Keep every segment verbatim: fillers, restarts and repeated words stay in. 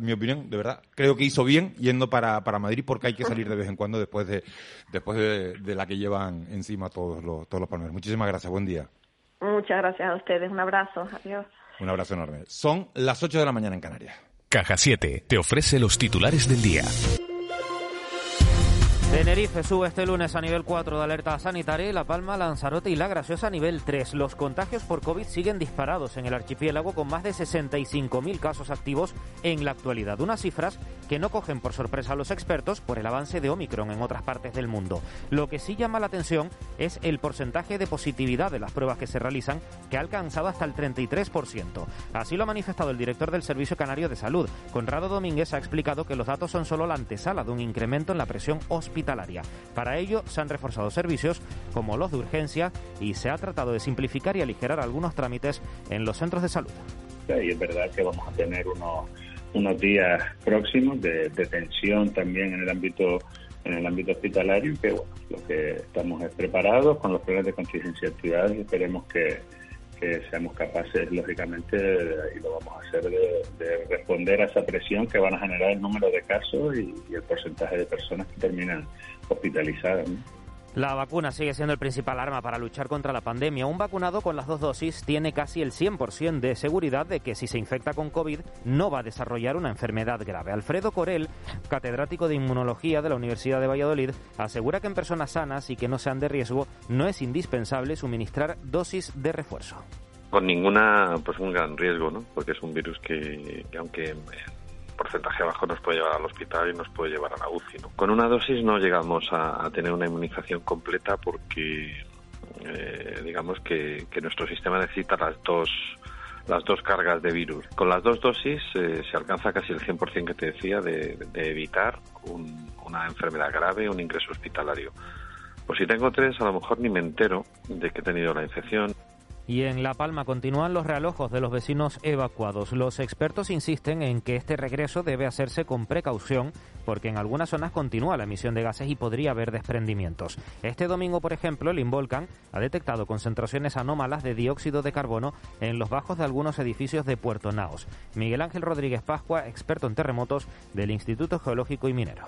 Mi opinión, de verdad, creo que hizo bien yendo para, para Madrid, porque hay que salir de vez en cuando después de después de, de la que llevan encima todos los, todos los palmeros. Muchísimas gracias, buen día. Muchas gracias a ustedes, un abrazo, adiós. Un abrazo enorme. Son las ocho de la mañana en Canarias. Caja siete te ofrece los titulares del día. Tenerife sube este lunes a nivel cuatro de alerta sanitaria y La Palma, Lanzarote y La Graciosa a nivel tres. Los contagios por COVID siguen disparados en el archipiélago, con más de sesenta y cinco mil casos activos en la actualidad. Unas cifras que no cogen por sorpresa a los expertos por el avance de Ómicron en otras partes del mundo. Lo que sí llama la atención es el porcentaje de positividad de las pruebas que se realizan, que ha alcanzado hasta el treinta y tres por ciento. Así lo ha manifestado el director del Servicio Canario de Salud. Conrado Domínguez ha explicado que los datos son solo la antesala de un incremento en la presión hospitalaria. hospitalaria. Para ello se han reforzado servicios como los de urgencia y se ha tratado de simplificar y aligerar algunos trámites en los centros de salud. Y es verdad que vamos a tener unos, unos días próximos de, de tensión también en el ámbito en el ámbito hospitalario, que bueno, lo que estamos es preparados con los planes de contingencia activados y esperemos que, que seamos capaces, lógicamente, y lo vamos a hacer, de, de responder a esa presión que van a generar el número de casos y, y el porcentaje de personas que terminan hospitalizadas, ¿no? La vacuna sigue siendo el principal arma para luchar contra la pandemia. Un vacunado con las dos dosis tiene casi el cien por ciento de seguridad de que si se infecta con COVID no va a desarrollar una enfermedad grave. Alfredo Corell, catedrático de inmunología de la Universidad de Valladolid, asegura que en personas sanas y que no sean de riesgo no es indispensable suministrar dosis de refuerzo. Con ninguna, pues un gran riesgo, ¿no? Porque es un virus que, que aunque porcentaje bajo nos puede llevar al hospital y nos puede llevar a la U C I, ¿no? Con una dosis no llegamos a, a tener una inmunización completa porque eh, digamos que, que nuestro sistema necesita las dos las dos cargas de virus. Con las dos dosis eh, se alcanza casi el cien por ciento que te decía de, de evitar un, una enfermedad grave, un ingreso hospitalario. Pues si tengo tres, a lo mejor ni me entero de que he tenido la infección. Y en La Palma continúan los realojos de los vecinos evacuados. Los expertos insisten en que este regreso debe hacerse con precaución, porque en algunas zonas continúa la emisión de gases y podría haber desprendimientos. Este domingo, por ejemplo, el Involcan ha detectado concentraciones anómalas de dióxido de carbono en los bajos de algunos edificios de Puerto Naos. Miguel Ángel Rodríguez Pascua, experto en terremotos del Instituto Geológico y Minero.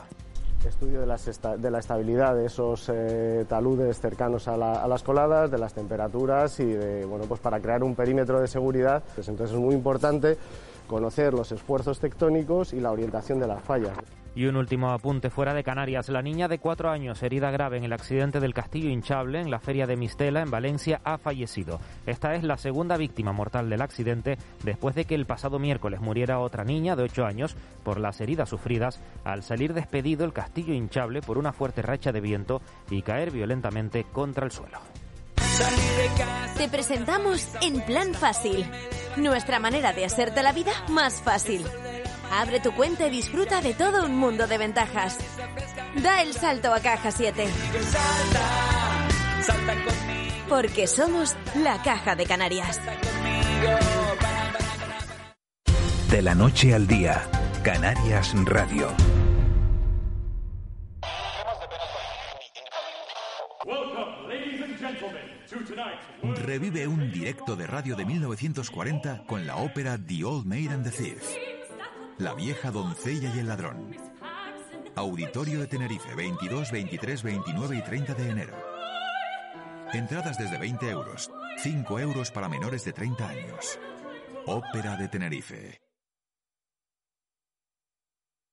Estudio de, las esta, de la estabilidad de esos eh, taludes cercanos a, la, a las coladas, de las temperaturas y de, bueno, pues para crear un perímetro de seguridad. Pues entonces es muy importante conocer los esfuerzos tectónicos y la orientación de las fallas. Y un último apunte fuera de Canarias. La niña de cuatro años, herida grave en el accidente del castillo hinchable en la feria de Mistela, en Valencia, ha fallecido. Esta es la segunda víctima mortal del accidente, después de que el pasado miércoles muriera otra niña de ocho años por las heridas sufridas al salir despedido el castillo hinchable por una fuerte racha de viento y caer violentamente contra el suelo. Te presentamos En Plan Fácil, nuestra manera de hacerte la vida más fácil. Abre tu cuenta y disfruta de todo un mundo de ventajas. Da el salto a Caja siete. Porque somos la Caja de Canarias. De la noche al día, Canarias Radio. Revive un directo de radio de mil novecientos cuarenta con la ópera The Old Maid and the Thief. La vieja doncella y el ladrón. Auditorio de Tenerife, veintidós, veintitrés, veintinueve y treinta de enero. Entradas desde veinte euros, cinco euros para menores de treinta años. Ópera de Tenerife.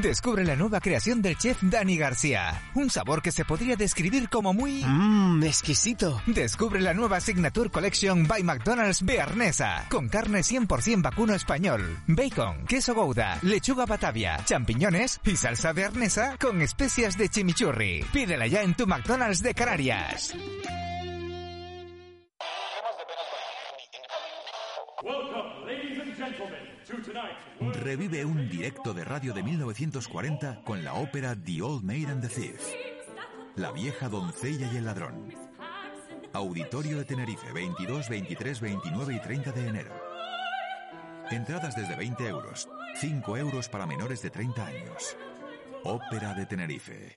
Descubre la nueva creación del chef Dani García. Un sabor que se podría describir como muy... Mmm, exquisito. Descubre la nueva Signature Collection by McDonald's Bearnesa. Con carne cien por ciento vacuno español, bacon, queso gouda, lechuga batavia, champiñones y salsa bearnesa con especias de chimichurri. Pídela ya en tu McDonald's de Canarias. Welcome, ladies and gentlemen, to tonight's... Revive un directo de radio de mil novecientos cuarenta con la ópera The Old Maid and the Thief, La vieja doncella y el ladrón. Auditorio de Tenerife, veintidós, veintitrés, veintinueve y treinta de enero. Entradas desde veinte euros, cinco euros para menores de treinta años. Ópera de Tenerife.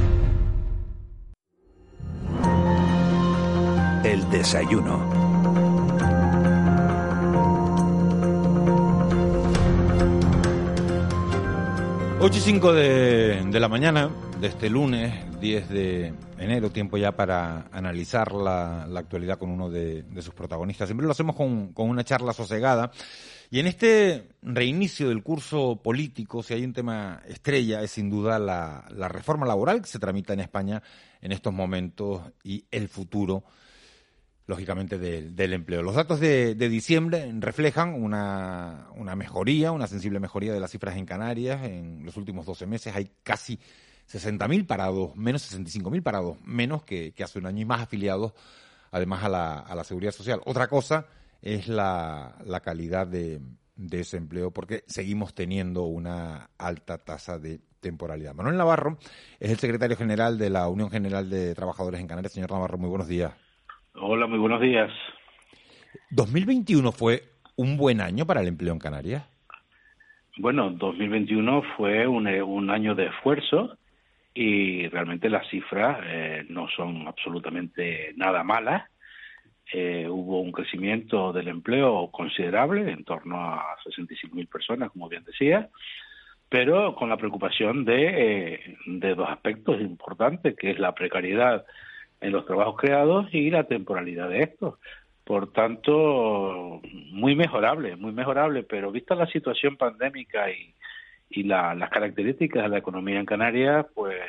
El desayuno. ocho y cinco de, de la mañana, de este lunes diez de enero, tiempo ya para analizar la, la actualidad con uno de, de sus protagonistas. Siempre lo hacemos con, con una charla sosegada. Y en este reinicio del curso político, si hay un tema estrella, es sin duda la, la reforma laboral que se tramita en España en estos momentos y el futuro, lógicamente, del, del empleo. Los datos de, de diciembre reflejan una, una mejoría, una sensible mejoría de las cifras en Canarias. En los últimos doce meses hay casi sesenta mil parados, menos sesenta y cinco mil parados, menos que, que hace un año, y más afiliados, además, a la, a la Seguridad Social. Otra cosa es la, la calidad de, de ese empleo, porque seguimos teniendo una alta tasa de temporalidad. Manuel Navarro es el secretario general de la Unión General de Trabajadores en Canarias. Señor Navarro, muy buenos días. Hola, muy buenos días. ¿dos mil veintiuno fue un buen año para el empleo en Canarias? Bueno, dos mil veintiuno fue un, un año de esfuerzo y realmente las cifras eh, no son absolutamente nada malas. Eh, hubo un crecimiento del empleo considerable, en torno a sesenta y cinco mil personas, como bien decía, pero con la preocupación de, eh, de dos aspectos importantes, que es la precariedad en los trabajos creados y la temporalidad de estos. Por tanto, muy mejorable, muy mejorable, pero vista la situación pandémica y, y la, las características de la economía en Canarias, pues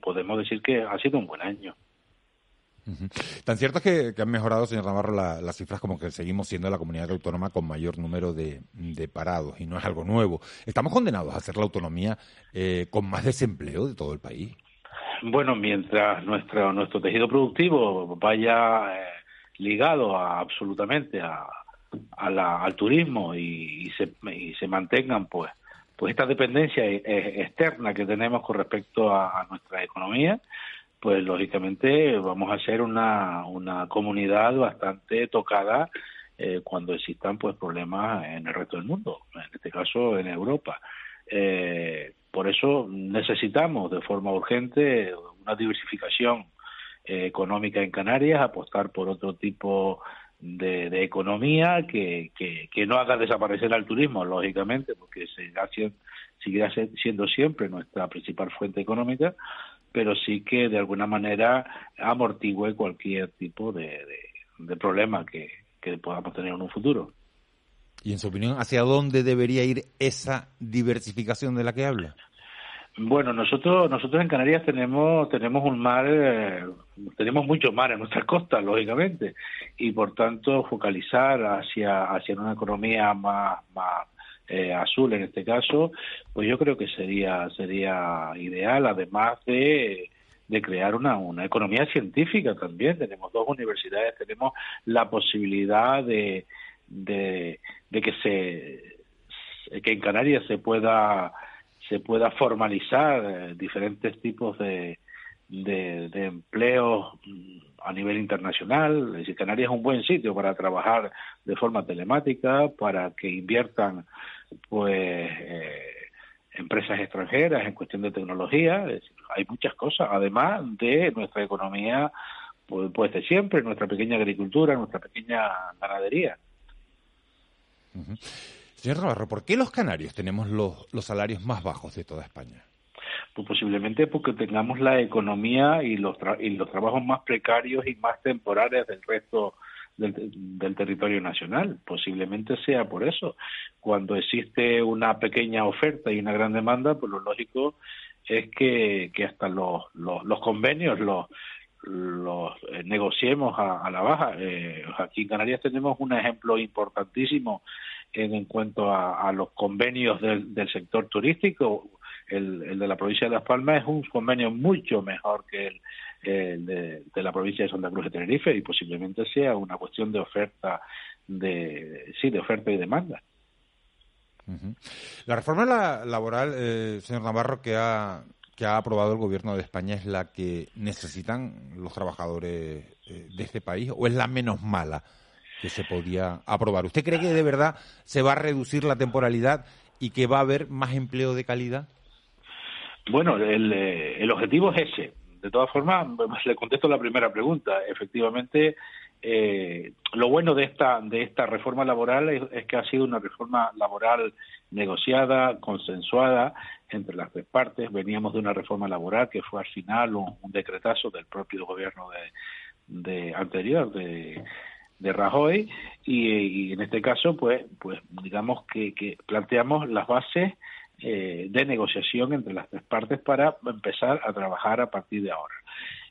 podemos decir que ha sido un buen año. Tan cierto es que, que han mejorado, señor Navarro, la, las cifras, como que seguimos siendo la comunidad autónoma con mayor número de, de parados, y no es algo nuevo. ¿Estamos condenados a hacer la autonomía eh, con más desempleo de todo el país? Bueno, mientras nuestro, nuestro tejido productivo vaya eh, ligado a, absolutamente a, a la, al turismo y, y, se, y se mantengan pues, pues esta dependencia eh, externa que tenemos con respecto a, a nuestra economía, pues lógicamente vamos a ser una, una comunidad bastante tocada eh, cuando existan pues problemas en el resto del mundo, en este caso en Europa. Eh, por eso necesitamos de forma urgente una diversificación eh, económica en Canarias, apostar por otro tipo de, de economía que, que, que no haga desaparecer al turismo, lógicamente, porque seguirá siendo, seguirá siendo siempre nuestra principal fuente económica, pero sí que de alguna manera amortigüe cualquier tipo de, de, de problema que, que podamos tener en un futuro. Y en su opinión, ¿hacia dónde debería ir esa diversificación de la que habla? Bueno, nosotros nosotros en Canarias tenemos tenemos un mar, eh, tenemos mucho mar en nuestras costas, lógicamente, y por tanto focalizar hacia hacia una economía más más Eh, azul en este caso, pues yo creo que sería sería ideal, además de, de crear una, una economía científica también. Tenemos dos universidades, tenemos la posibilidad de, de, de que se que en Canarias se pueda se pueda formalizar diferentes tipos de, de, de empleos a nivel internacional. Es decir, Canarias es un buen sitio para trabajar de forma telemática, para que inviertan pues eh, empresas extranjeras en cuestión de tecnología. Hay muchas cosas, además de nuestra economía pues de siempre, nuestra pequeña agricultura, nuestra pequeña ganadería. Uh-huh. Señor Navarro, ¿por qué los canarios tenemos los, los salarios más bajos de toda España? Pues posiblemente porque tengamos la economía y los tra- y los trabajos más precarios y más temporales del resto del, del territorio nacional. Posiblemente sea por eso. Cuando existe una pequeña oferta y una gran demanda, pues lo lógico es que, que hasta los, los, los convenios los, los eh, negociemos a, a la baja. Eh, aquí en Canarias tenemos un ejemplo importantísimo en, en cuanto a, a los convenios del, del sector turístico. El, el de la provincia de Las Palmas es un convenio mucho mejor que el, el de, de la provincia de Santa Cruz de Tenerife, y posiblemente sea una cuestión de oferta de sí de oferta y demanda. Uh-huh. La reforma la, laboral, eh, señor Navarro, que ha que ha aprobado el Gobierno de España, ¿es la que necesitan los trabajadores eh, de este país o es la menos mala que se podía aprobar? ¿Usted cree que de verdad se va a reducir la temporalidad y que va a haber más empleo de calidad? Bueno, el, el objetivo es ese. De todas formas, le contesto la primera pregunta. Efectivamente, eh, lo bueno de esta de esta reforma laboral es, es que ha sido una reforma laboral negociada, consensuada entre las tres partes. Veníamos de una reforma laboral que fue al final un, un decretazo del propio gobierno de, de anterior, de... de Rajoy, y, y en este caso, pues, pues digamos que, que planteamos las bases eh, de negociación entre las tres partes para empezar a trabajar a partir de ahora.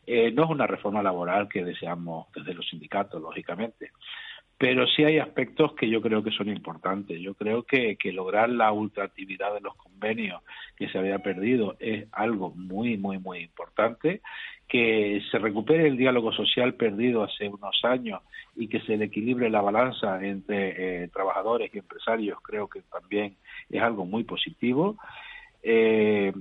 Eh, no es una reforma laboral que deseamos desde los sindicatos, lógicamente, pero sí hay aspectos que yo creo que son importantes. Yo creo que, que lograr la ultraactividad de los convenios que se había perdido es algo muy, muy, muy importante. Que se recupere el diálogo social perdido hace unos años y que se le equilibre la balanza entre eh, trabajadores y empresarios, creo que también es algo muy positivo. Eh,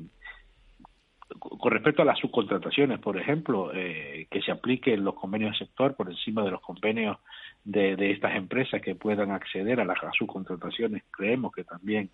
con respecto a las subcontrataciones, por ejemplo, eh, que se apliquen los convenios del sector por encima de los convenios de, de estas empresas que puedan acceder a las subcontrataciones, creemos que también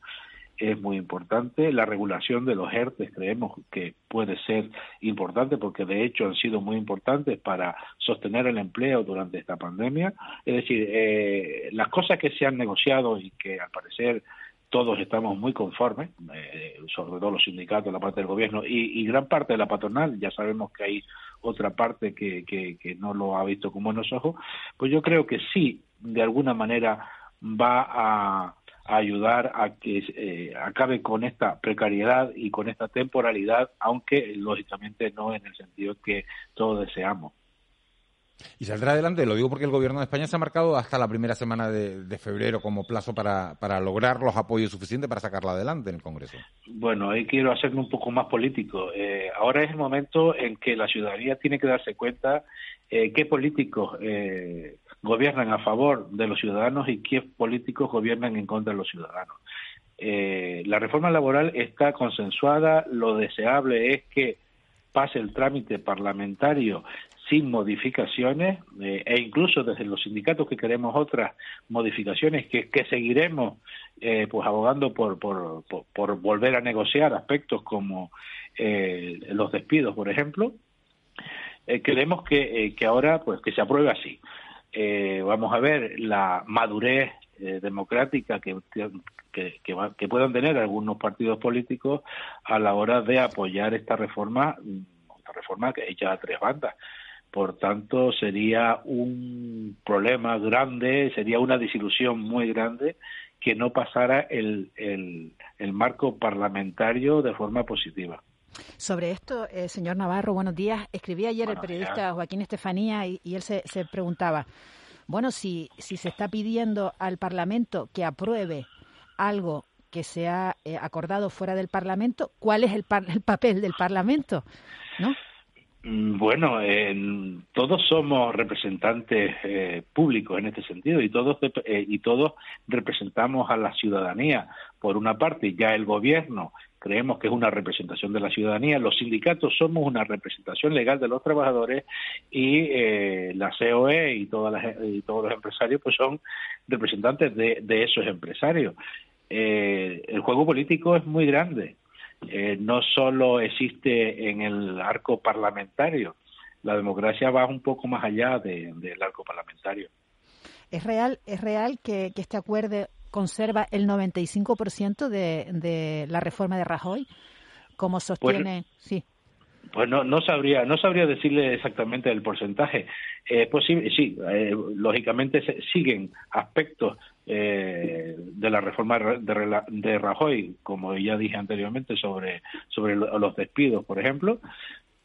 es muy importante. La regulación de los E R T E creemos que puede ser importante porque de hecho han sido muy importantes para sostener el empleo durante esta pandemia. Es decir, eh, las cosas que se han negociado y que al parecer todos estamos muy conformes, eh, sobre todo los sindicatos, la parte del gobierno y, y gran parte de la patronal, ya sabemos que hay otra parte que, que, que no lo ha visto con buenos ojos, pues yo creo que sí, de alguna manera va a a ayudar a que eh, acabe con esta precariedad y con esta temporalidad, aunque lógicamente no en el sentido que todos deseamos. Y saldrá adelante, lo digo porque el Gobierno de España se ha marcado hasta la primera semana de, de febrero como plazo para, para lograr los apoyos suficientes para sacarla adelante en el Congreso. Bueno, ahí quiero hacerme un poco más político. Eh, ahora es el momento en que la ciudadanía tiene que darse cuenta eh, qué políticos eh, gobiernan a favor de los ciudadanos y qué políticos gobiernan en contra de los ciudadanos. Eh, la reforma laboral está consensuada, lo deseable es que pase el trámite parlamentario sin modificaciones, eh, e incluso desde los sindicatos que queremos otras modificaciones que, que seguiremos eh, pues abogando por, por, por, por volver a negociar aspectos como eh, los despidos, por ejemplo. Eh, queremos que, eh, que ahora pues que se apruebe así. Eh, vamos a ver la madurez eh, democrática que, que, que, va, que puedan tener algunos partidos políticos a la hora de apoyar esta reforma, esta reforma que echa a tres bandas. Por tanto, sería un problema grande, sería una desilusión muy grande que no pasara el, el, el marco parlamentario de forma positiva. Sobre esto, eh, señor Navarro, buenos días. Escribí ayer buenos el periodista días. Joaquín Estefanía y, y él se, se preguntaba, bueno, si, si se está pidiendo al Parlamento que apruebe algo que se ha eh, acordado fuera del Parlamento, ¿cuál es el, par- el papel del Parlamento? ¿No? Bueno, eh, todos somos representantes eh, públicos en este sentido y todos eh, y todos representamos a la ciudadanía. Por una parte, ya el gobierno creemos que es una representación de la ciudadanía, los sindicatos somos una representación legal de los trabajadores y eh, la C O E y, todas las, y todos los empresarios pues son representantes de, de esos empresarios. Eh, el juego político es muy grande. Eh, no solo existe en el arco parlamentario, la democracia va un poco más allá de, del arco parlamentario. ¿Es real, es real que, que este acuerdo conserva el noventa y cinco por ciento de, de la reforma de Rajoy, como sostiene? Pues, sí. Pues no, no sabría, no sabría decirle exactamente el porcentaje. Es eh, posible, sí. Eh, lógicamente se, siguen aspectos eh, de la reforma de, de Rajoy, como ya dije anteriormente sobre sobre los despidos, por ejemplo.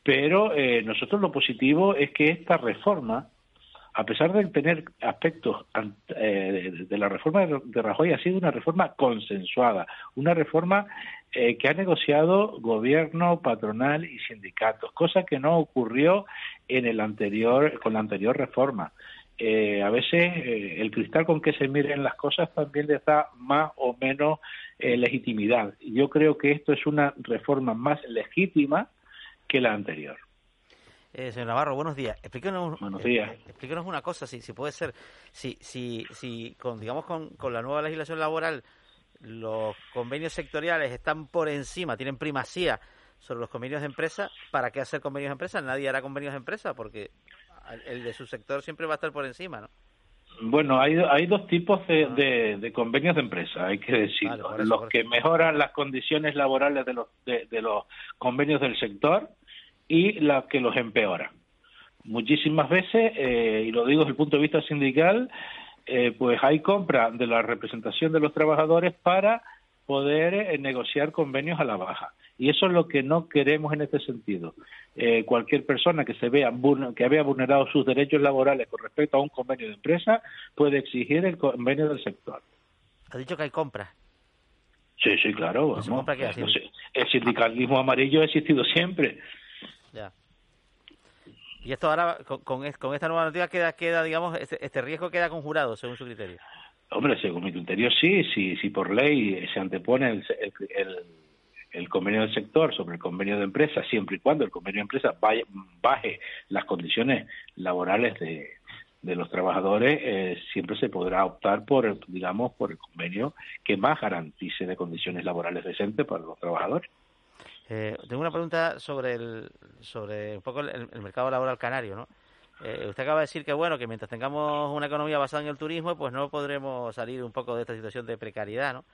Pero eh, nosotros lo positivo es que esta reforma, a pesar de tener aspectos eh, de la reforma de Rajoy, ha sido una reforma consensuada, una reforma eh, que ha negociado gobierno, patronal y sindicatos, cosa que no ocurrió en el anterior, con la anterior reforma. Eh, a veces eh, el cristal con que se miren las cosas también les da más o menos eh, legitimidad. Yo creo que esto es una reforma más legítima que la anterior. Eh, señor Navarro, buenos días. Explíquenos, buenos días. Eh, explíquenos una cosa, si, si puede ser, si, si, si con, digamos, con, con la nueva legislación laboral los convenios sectoriales están por encima, tienen primacía sobre los convenios de empresa, ¿para qué hacer convenios de empresa? Nadie hará convenios de empresa porque el de su sector siempre va a estar por encima, ¿no? Bueno, hay, hay dos tipos de, de, de convenios de empresa, hay que decirlo. Vale, los que mejoran las condiciones laborales de los, de, de los convenios del sector, y la que los empeora. Muchísimas veces, eh, y lo digo desde el punto de vista sindical, eh, pues hay compra de la representación de los trabajadores para poder eh, negociar convenios a la baja. Y eso es lo que no queremos en este sentido. Eh, cualquier persona que se vea que había vulnerado sus derechos laborales con respecto a un convenio de empresa puede exigir el convenio del sector. Ha dicho que hay compra. Sí, sí, claro. Vamos. ¿Compra qué hace? El sindicalismo amarillo ha existido siempre. Ya. Y esto ahora, con, con, con esta nueva noticia, queda, queda digamos, este, este riesgo queda conjurado, según su criterio. Hombre, según mi criterio, sí. Si, si por ley se antepone el, el, el convenio del sector sobre el convenio de empresa, siempre y cuando el convenio de empresa vaya, baje las condiciones laborales de, de los trabajadores, eh, siempre se podrá optar por, digamos, por el convenio que más garantice de condiciones laborales decentes para los trabajadores. Eh, tengo una pregunta sobre el sobre un poco el, el mercado laboral canario, ¿no? Eh, usted acaba de decir que bueno, que mientras tengamos una economía basada en el turismo, pues no podremos salir un poco de esta situación de precariedad, ¿no?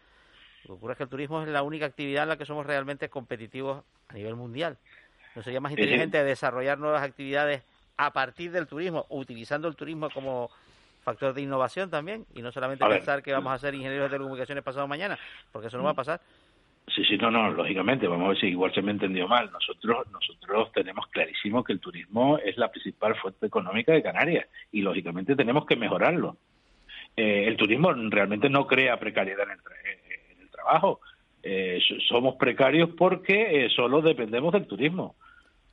Lo que ocurre es que el turismo es la única actividad en la que somos realmente competitivos a nivel mundial. ¿No sería más inteligente desarrollar nuevas actividades a partir del turismo, utilizando el turismo como factor de innovación también, y no solamente a pensar ver. que vamos a ser ingenieros de telecomunicaciones pasado mañana, porque eso no va a pasar? Sí, sí, no, no, lógicamente, vamos a ver si igual se me entendió mal. Nosotros nosotros tenemos clarísimo que el turismo es la principal fuente económica de Canarias y, lógicamente, tenemos que mejorarlo. Eh, el turismo realmente no crea precariedad en el, tra en el trabajo. Eh, somos precarios porque eh, solo dependemos del turismo,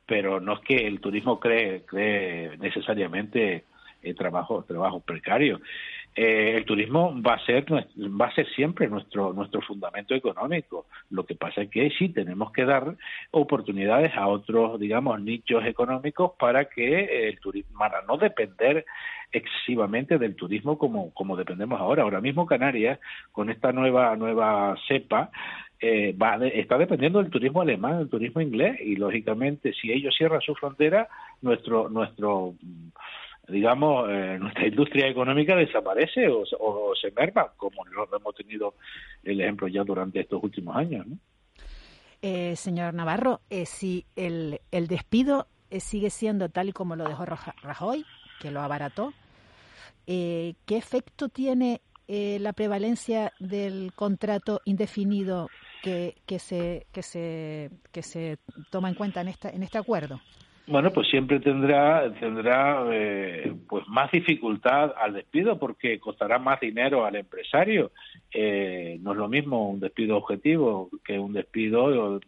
pero no es que el turismo cree, cree necesariamente eh, trabajo, trabajo precario. Eh, el turismo va a ser va a ser siempre nuestro nuestro fundamento económico. Lo que pasa es que sí tenemos que dar oportunidades a otros, digamos, nichos económicos para que el turismo, para no depender excesivamente del turismo como como dependemos ahora. Ahora mismo Canarias, con esta nueva nueva cepa, eh, va de, está dependiendo del turismo alemán, del turismo inglés, y lógicamente si ellos cierran su frontera, nuestro nuestro digamos, eh, nuestra industria económica desaparece o, o, o se merma, como lo hemos tenido el ejemplo ya durante estos últimos años, ¿no? Eh, señor Navarro, eh, si el, el despido eh, sigue siendo tal y como lo dejó Rajoy, que lo abarató, eh, ¿qué efecto tiene eh, la prevalencia del contrato indefinido que, que se que se que se toma en cuenta en esta en este acuerdo? Bueno, pues siempre tendrá tendrá eh, pues más dificultad al despido porque costará más dinero al empresario. Eh, no es lo mismo un despido objetivo que un despido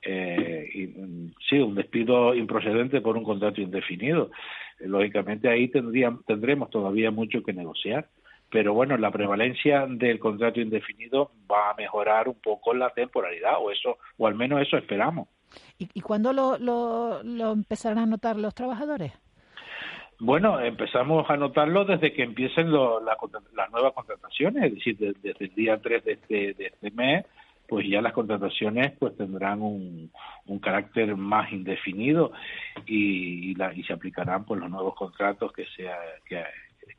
eh, in, sí un despido improcedente por un contrato indefinido. Lógicamente ahí tendrían, tendremos todavía mucho que negociar. Pero bueno, la prevalencia del contrato indefinido va a mejorar un poco la temporalidad, o eso, o al menos eso esperamos. ¿Y, y cuándo lo, lo, lo empezarán a notar los trabajadores? Bueno, empezamos a notarlo desde que empiecen lo, la, las nuevas contrataciones, es decir, desde, desde el día tres de este, de este mes, pues ya las contrataciones pues tendrán un, un carácter más indefinido y, y, la, y se aplicarán pues los nuevos contratos que sea que,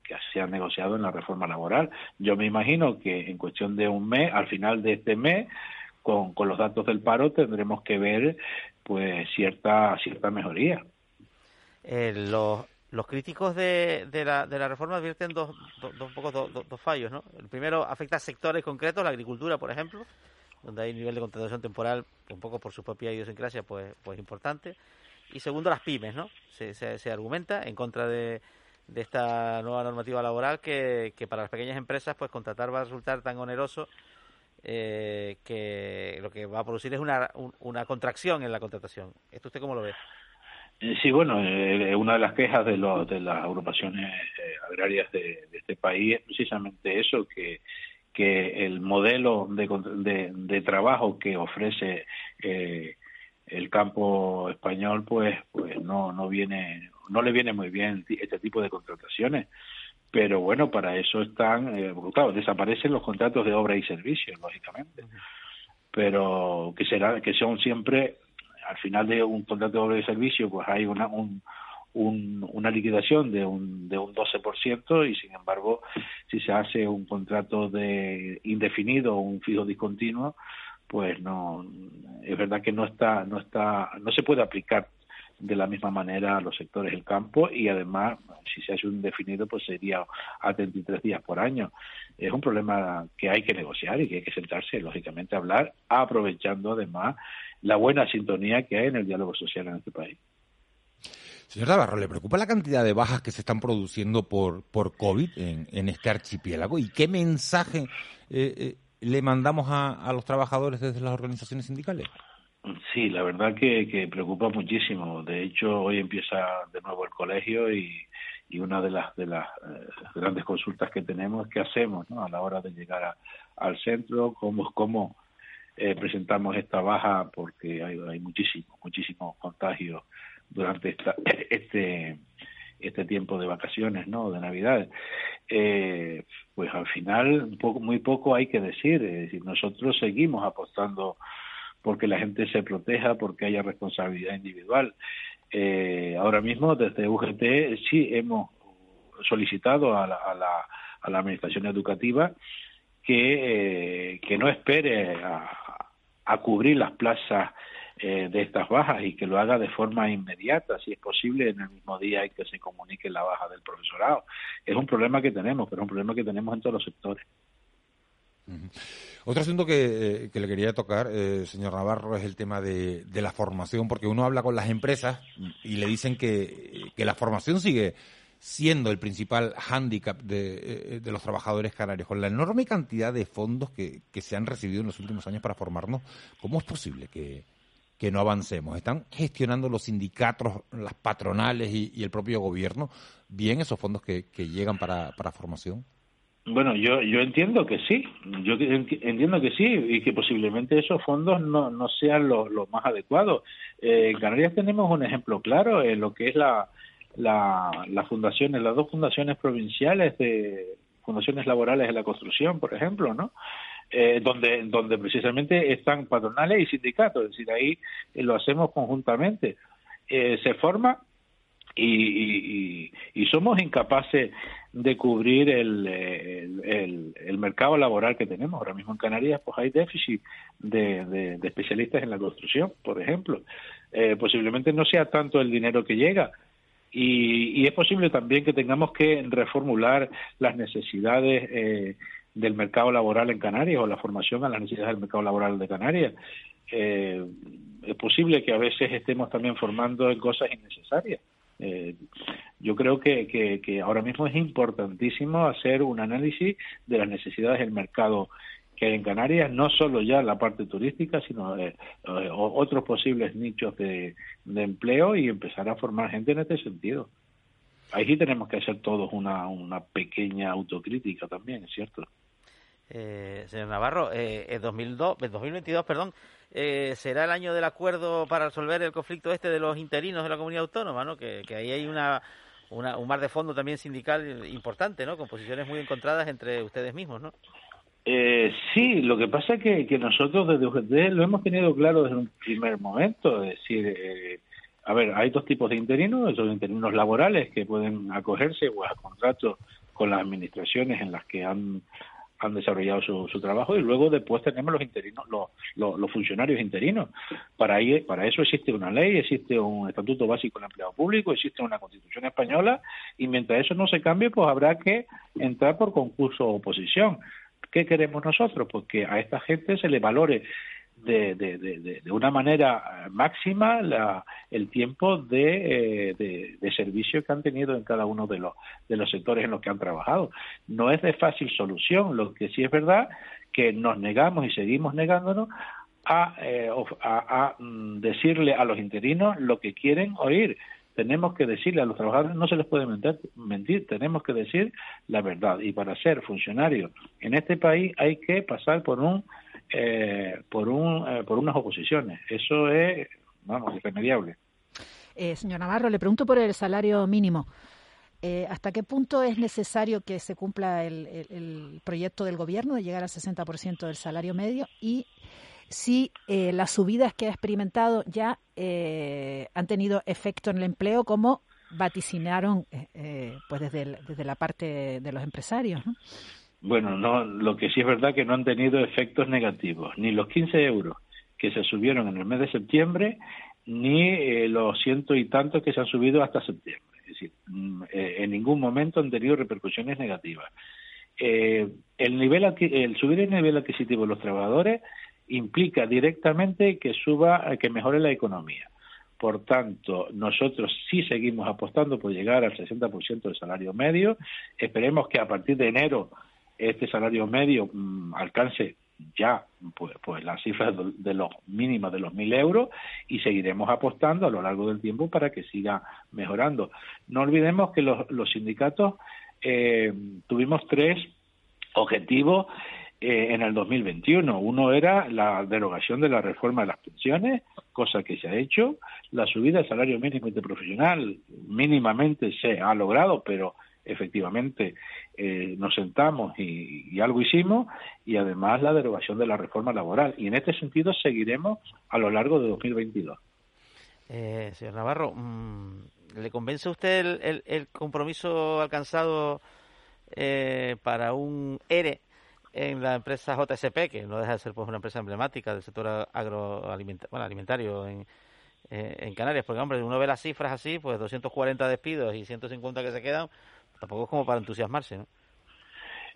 que se han negociado en la reforma laboral. Yo me imagino que en cuestión de un mes, al final de este mes, con, con los datos del paro tendremos que ver pues cierta cierta mejoría. Eh, los los críticos de, de la de la reforma advierten dos dos, dos, pocos, dos, dos dos fallos, ¿no? El primero afecta a sectores concretos, la agricultura, por ejemplo, donde hay un nivel de contratación temporal un poco por su propia idiosincrasia pues pues importante, y segundo las pymes, ¿no? Se se, se argumenta en contra de de esta nueva normativa laboral que, que para las pequeñas empresas pues contratar va a resultar tan oneroso eh, que lo que va a producir es una un, una contracción en la contratación. ¿Esto usted cómo lo ve? Sí, bueno, eh, una de las quejas de, los, de las agrupaciones eh, agrarias de, de este país es precisamente eso, que que el modelo de, de, de trabajo que ofrece eh, el campo español pues pues no no viene no le viene muy bien este tipo de contrataciones, pero bueno, para eso están eh, claro, desaparecen los contratos de obra y servicios lógicamente, pero que será que son siempre al final de un contrato de obra y servicio pues hay una un Un, una liquidación de un de un doce por ciento, y sin embargo si se hace un contrato de indefinido o un fijo discontinuo pues no es verdad que no está no está no se puede aplicar de la misma manera a los sectores del campo, y además si se hace un indefinido pues sería a treinta y tres días por año. Es un problema que hay que negociar y que hay que sentarse lógicamente a hablar, aprovechando además la buena sintonía que hay en el diálogo social en este país. Señor Navarro, ¿le preocupa la cantidad de bajas que se están produciendo por, por COVID en, en este archipiélago? ¿Y qué mensaje eh, eh, le mandamos a, a los trabajadores desde las organizaciones sindicales? Sí, la verdad que, que preocupa muchísimo. De hecho, hoy empieza de nuevo el colegio y, y una de las, de las eh, grandes consultas que tenemos es qué hacemos, ¿no?, a la hora de llegar a, al centro, cómo... cómo Eh, presentamos esta baja, porque hay, hay muchísimos, muchísimos contagios durante esta, este este tiempo de vacaciones, ¿no?, de Navidad. Eh, pues al final poco, muy poco hay que decir. Es decir, nosotros seguimos apostando porque la gente se proteja, porque haya responsabilidad individual. Eh, ahora mismo desde U G T sí hemos solicitado a la, a la, a la Administración Educativa que, eh, que no espere a a cubrir las plazas eh, de estas bajas, y que lo haga de forma inmediata, si es posible en el mismo día en que se comunique la baja del profesorado. Es un problema que tenemos, pero es un problema que tenemos en todos los sectores. Uh-huh. Otro asunto que, eh, que le quería tocar, eh, señor Navarro, es el tema de, de la formación, porque uno habla con las empresas y le dicen que, que la formación sigue siendo el principal hándicap de, de los trabajadores canarios. Con la enorme cantidad de fondos que, que se han recibido en los últimos años para formarnos, ¿cómo es posible que, que no avancemos? ¿Están gestionando los sindicatos, las patronales y, y el propio gobierno bien esos fondos que, que llegan para, para formación? Bueno, yo yo entiendo que sí, yo entiendo que sí, y que posiblemente esos fondos no, no sean los lo más adecuados. Eh, en Canarias tenemos un ejemplo claro en lo que es la... La, las fundaciones, las dos fundaciones provinciales de fundaciones laborales de la construcción, por ejemplo, ¿no? Eh, donde donde precisamente están patronales y sindicatos, es decir, ahí eh, lo hacemos conjuntamente. Eh, se forma y, y, y somos incapaces de cubrir el, el, el, el mercado laboral que tenemos. Ahora mismo en Canarias pues hay déficit de, de, de especialistas en la construcción, por ejemplo. Eh, posiblemente no sea tanto el dinero que llega, Y, y es posible también que tengamos que reformular las necesidades eh, del mercado laboral en Canarias, o la formación a las necesidades del mercado laboral de Canarias. Eh, es posible que a veces estemos también formando en cosas innecesarias. Eh, yo creo que, que, que ahora mismo es importantísimo hacer un análisis de las necesidades del mercado que hay en Canarias, no solo ya la parte turística, sino eh, otros posibles nichos de, de empleo, y empezar a formar gente en este sentido. Ahí sí tenemos que hacer todos una, una pequeña autocrítica también, es cierto. Eh, señor Navarro, eh, el dos mil veintidós, perdón, eh, será el año del acuerdo para resolver el conflicto este de los interinos de la comunidad autónoma, ¿no? Que, que ahí hay una, una un mar de fondo también sindical importante, ¿no? Con posiciones muy encontradas entre ustedes mismos, ¿no? Eh, sí, lo que pasa es que, que nosotros desde U G T lo hemos tenido claro desde un primer momento. Es decir, eh, a ver, hay dos tipos de interinos: los interinos laborales, que pueden acogerse pues, a contratos con las administraciones en las que han, han desarrollado su, su trabajo, y luego después tenemos los interinos, los, los, los funcionarios interinos. Para, ahí, para eso existe una ley, existe un Estatuto Básico del Empleado Público, existe una Constitución española, y mientras eso no se cambie, pues habrá que entrar por concurso o oposición. ¿Qué queremos nosotros? Pues que a esta gente se le valore de, de, de, de una manera máxima la, el tiempo de, de, de servicio que han tenido en cada uno de los, de los sectores en los que han trabajado. No es de fácil solución. Lo que sí es verdad que nos negamos y seguimos negándonos a, eh, a, a decirle a los interinos lo que quieren oír. Tenemos que decirle a los trabajadores, no se les puede mentir, mentir, tenemos que decir la verdad. Y para ser funcionario en este país hay que pasar por un eh, por un eh, por unas oposiciones. Eso es, vamos, irremediable. Eh, señor Navarro, le pregunto por el salario mínimo. Eh, ¿Hasta qué punto es necesario que se cumpla el, el, el proyecto del gobierno de llegar al sesenta por ciento del salario medio? Y si eh, las subidas que ha experimentado ya eh, han tenido efecto en el empleo, como vaticinaron eh, pues desde, el, desde la parte de los empresarios, ¿no? Bueno, no, lo que sí es verdad que no han tenido efectos negativos, ni los quince euros que se subieron en el mes de septiembre, ni eh, los ciento y tantos que se han subido hasta septiembre. Es decir, en ningún momento han tenido repercusiones negativas. Eh, el, nivel, el subir el nivel adquisitivo de los trabajadores implica directamente que suba, que mejore la economía. Por tanto, nosotros sí seguimos apostando por llegar al sesenta por ciento del salario medio. Esperemos que a partir de enero este salario medio mmm, alcance ya pues, pues las cifras de los mínimas de los mil euros, y seguiremos apostando a lo largo del tiempo para que siga mejorando. No olvidemos que los, los sindicatos eh, tuvimos tres objetivos Eh, en el dos mil veintiuno. Uno era la derogación de la reforma de las pensiones, cosa que se ha hecho. La subida del salario mínimo interprofesional mínimamente se ha logrado, pero efectivamente eh, nos sentamos y, y algo hicimos, y además la derogación de la reforma laboral. Y en este sentido seguiremos a lo largo de dos mil veintidós. Eh, señor Navarro, ¿le convence a usted el, el, el compromiso alcanzado eh, para un E R E en la empresa J S P, que no deja de ser pues una empresa emblemática del sector agroalimentario, bueno, alimentario en, eh, en Canarias? Porque, hombre, uno ve las cifras así, pues doscientos cuarenta despidos y ciento cincuenta que se quedan, tampoco es como para entusiasmarse, ¿no?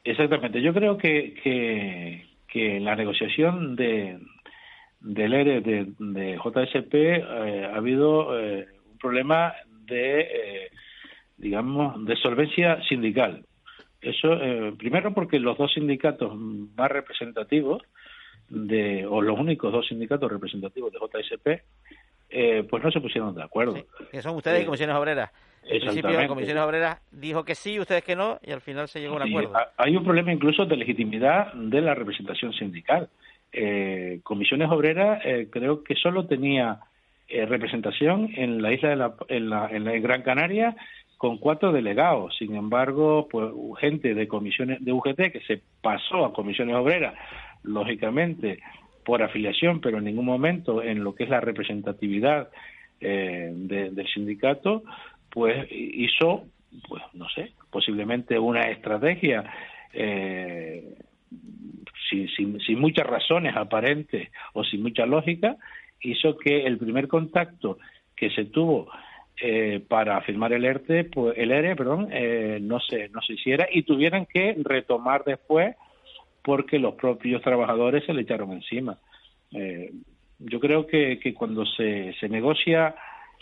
Exactamente. Yo creo que, que, que la negociación de del E R E de, de J S P eh, ha habido eh, un problema de, eh, digamos, de solvencia sindical. Eso, eh, primero porque los dos sindicatos más representativos, de o los únicos dos sindicatos representativos de J S P, eh, pues no se pusieron de acuerdo. Sí, que son ustedes eh, y Comisiones Obreras. En principio, la Comisiones Obreras dijo que sí, ustedes que no, y al final se llegó a un acuerdo. Y hay un problema incluso de legitimidad de la representación sindical. Eh, Comisiones Obreras eh, creo que solo tenía eh, representación en la isla de la, en la, en la Gran Canaria, con cuatro delegados. Sin embargo, pues gente de comisiones de U G T que se pasó a Comisiones Obreras, lógicamente por afiliación, pero en ningún momento en lo que es la representatividad eh, de, del sindicato, pues hizo, pues no sé, posiblemente una estrategia eh, sin, sin, sin muchas razones aparentes o sin mucha lógica, hizo que el primer contacto que se tuvo Eh, para firmar el E R T E, pues, el E R E, perdón, eh, no se no se hiciera, y tuvieran que retomar después porque los propios trabajadores se le echaron encima. Eh, yo creo que, que cuando se, se negocia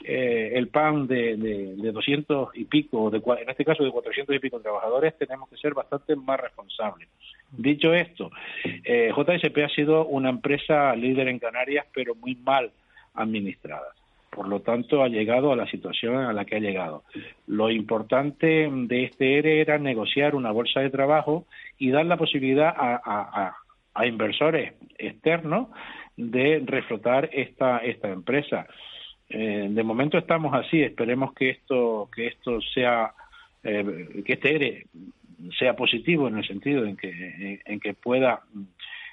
eh, el pan de, de, de doscientos y pico, de, en este caso de cuatrocientos y pico trabajadores, tenemos que ser bastante más responsables. Dicho esto, eh, J S P ha sido una empresa líder en Canarias, pero muy mal administrada. Por lo tanto, ha llegado a la situación a la que ha llegado. Lo importante de este E R E era negociar una bolsa de trabajo y dar la posibilidad a, a, a inversores externos de reflotar esta esta empresa. Eh, de momento estamos así. Esperemos que esto que esto sea eh, que este E R E sea positivo en el sentido en que, en que pueda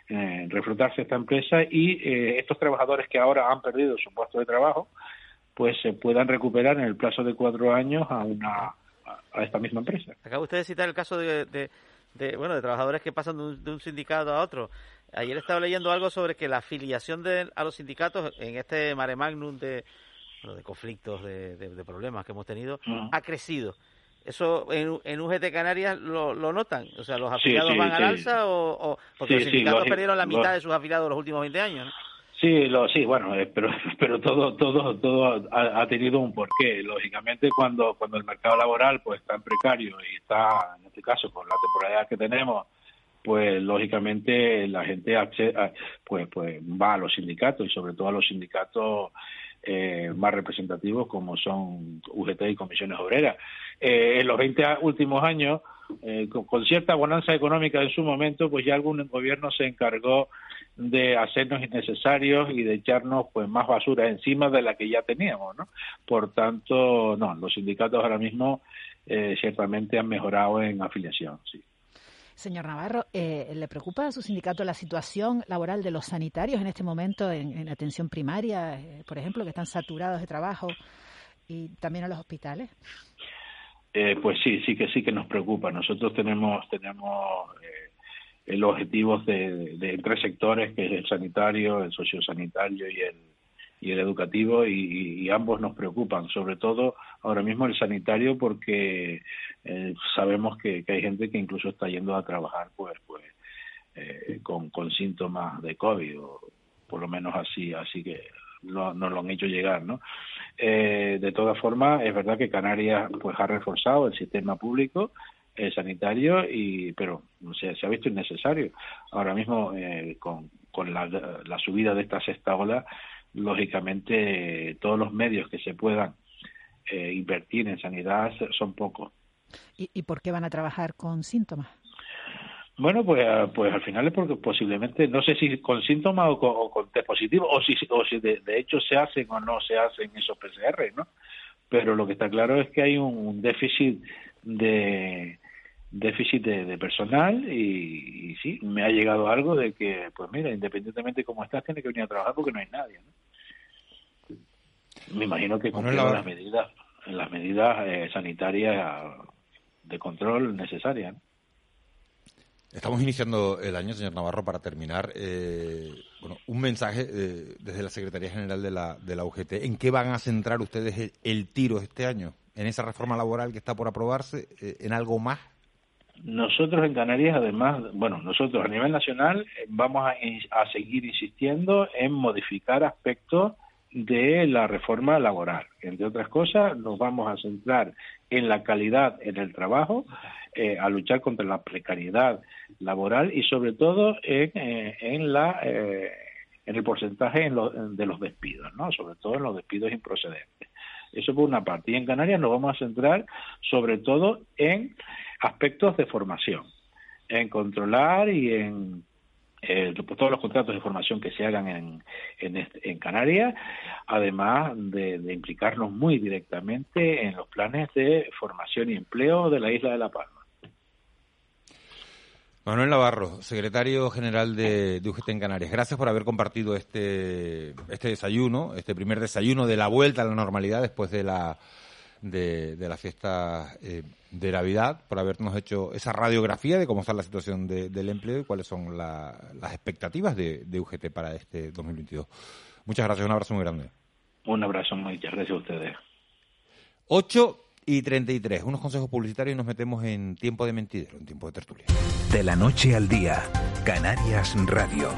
eh, reflotarse esta empresa y eh, estos trabajadores que ahora han perdido su puesto de trabajo, pues se puedan recuperar en el plazo de cuatro años a una a esta misma empresa. Acaba usted de citar el caso de, de, de bueno de trabajadores que pasan de un, de un sindicato a otro. Ayer estaba leyendo algo sobre que la afiliación de, a los sindicatos en este mare magnum de, bueno, de conflictos, de, de, de problemas que hemos tenido, uh-huh. ha crecido. ¿Eso en, en U G T Canarias lo, lo notan? O sea, ¿los afiliados sí, sí, van sí. al alza? o, o Porque sí, los sindicatos sí, los, perdieron la mitad los... de sus afiliados en los últimos veinte años, ¿no? Sí, lo, sí, bueno, eh, pero pero todo todo todo ha, ha tenido un porqué. Lógicamente, cuando cuando el mercado laboral pues está en precario y está, en este caso, con la temporalidad que tenemos, pues lógicamente la gente pues pues va a los sindicatos, y sobre todo a los sindicatos eh, más representativos como son U G T y Comisiones Obreras. Eh, en los veinte últimos años, eh, con, con cierta bonanza económica en su momento, pues ya algún gobierno se encargó de hacernos innecesarios y de echarnos pues más basura encima de la que ya teníamos, ¿no? Por tanto, no, los sindicatos ahora mismo eh, ciertamente han mejorado en afiliación, sí. Señor Navarro, eh, ¿le preocupa a su sindicato la situación laboral de los sanitarios en este momento en, en atención primaria, eh, por ejemplo, que están saturados de trabajo, y también a los hospitales? Eh, pues sí, sí que sí que nos preocupa. Nosotros tenemos tenemos eh, el objetivo de, de, de tres sectores, que es el sanitario, el sociosanitario y el, y el educativo, y, y ambos nos preocupan, sobre todo ahora mismo el sanitario, porque eh, sabemos que, que hay gente que incluso está yendo a trabajar pues pues eh, con, con síntomas de COVID, o por lo menos así así que lo, nos lo han hecho llegar, ¿no? Eh, de todas formas, es verdad que Canarias pues ha reforzado el sistema público sanitario, y pero se, se ha visto innecesario. Ahora mismo, eh, con, con la, la subida de esta sexta ola, lógicamente eh, todos los medios que se puedan eh, invertir en sanidad son pocos. ¿Y, ¿Y por qué van a trabajar con síntomas? Bueno, pues pues al final es porque posiblemente, no sé si con síntomas o con, o con test positivo, o si, o si de, de hecho se hacen o no se hacen esos P C R, ¿no? Pero lo que está claro es que hay un, un déficit de... déficit de, de personal y, y sí, me ha llegado algo de que, pues mira, independientemente de cómo estás, tienes que venir a trabajar porque no hay nadie, ¿no? Me imagino que cumplieron bueno, la... las medidas las medidas eh, sanitarias de control necesarias, ¿no? Estamos iniciando el año, señor Navarro, para terminar, eh, bueno, un mensaje eh, desde la Secretaría General de la, de la U G T. ¿En qué van a centrar ustedes el, el tiro este año? ¿En esa reforma laboral que está por aprobarse? Eh, ¿En algo más? Nosotros en Canarias, además, bueno, nosotros a nivel nacional vamos a, a seguir insistiendo en modificar aspectos de la reforma laboral. Entre otras cosas, nos vamos a centrar en la calidad en el trabajo, eh, a luchar contra la precariedad laboral y sobre todo en, eh, en la... Eh, en el porcentaje en lo, en, de los despidos, ¿no? Sobre todo en los despidos improcedentes. Eso por una parte. Y en Canarias nos vamos a centrar sobre todo en aspectos de formación, en controlar y en eh, todos los contratos de formación que se hagan en, en, este, en Canarias, además de, de implicarnos muy directamente en los planes de formación y empleo de la Isla de La Palma. Manuel Navarro, secretario general de, de U G T en Canarias, gracias por haber compartido este este desayuno, este primer desayuno de la vuelta a la normalidad después de la de, de la fiesta eh, de Navidad, por habernos hecho esa radiografía de cómo está la situación de, del empleo y cuáles son la, las expectativas de, de U G T para este dos mil veintidós. Muchas gracias, un abrazo muy grande. Un abrazo muy gracias a ustedes. ocho y treinta y tres, unos consejos publicitarios y nos metemos en tiempo de mentidero, en tiempo de tertulia. De la noche al día, Canarias Radio.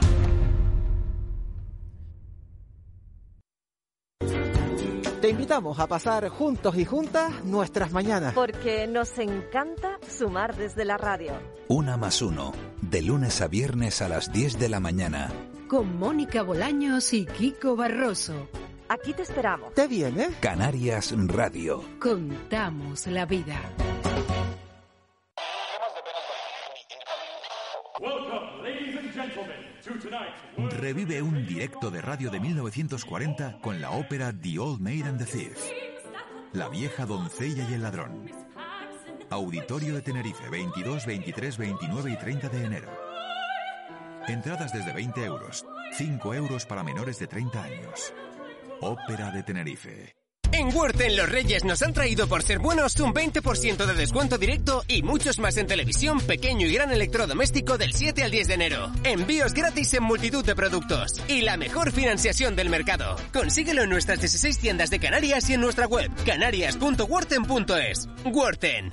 Te invitamos a pasar juntos y juntas nuestras mañanas. Porque nos encanta sumar desde la radio. Una más uno, de lunes a viernes a las diez de la mañana. Con Mónica Bolaños y Kiko Barroso. Aquí te esperamos. ¿Te viene? Canarias Radio. Contamos la vida. Revive un directo de radio de mil novecientos cuarenta con la ópera The Old Maid and the Thief. La vieja doncella y el ladrón. Auditorio de Tenerife, veintidós, veintitrés, veintinueve y treinta de enero. Entradas desde veinte euros, cinco euros para menores de treinta años. Ópera de Tenerife. En Worten los Reyes nos han traído por ser buenos un veinte por ciento de descuento directo y muchos más en televisión, pequeño y gran electrodoméstico del siete al diez de enero. Envíos gratis en multitud de productos y la mejor financiación del mercado. Consíguelo en nuestras dieciséis tiendas de Canarias y en nuestra web canarias punto worten punto es. Worten.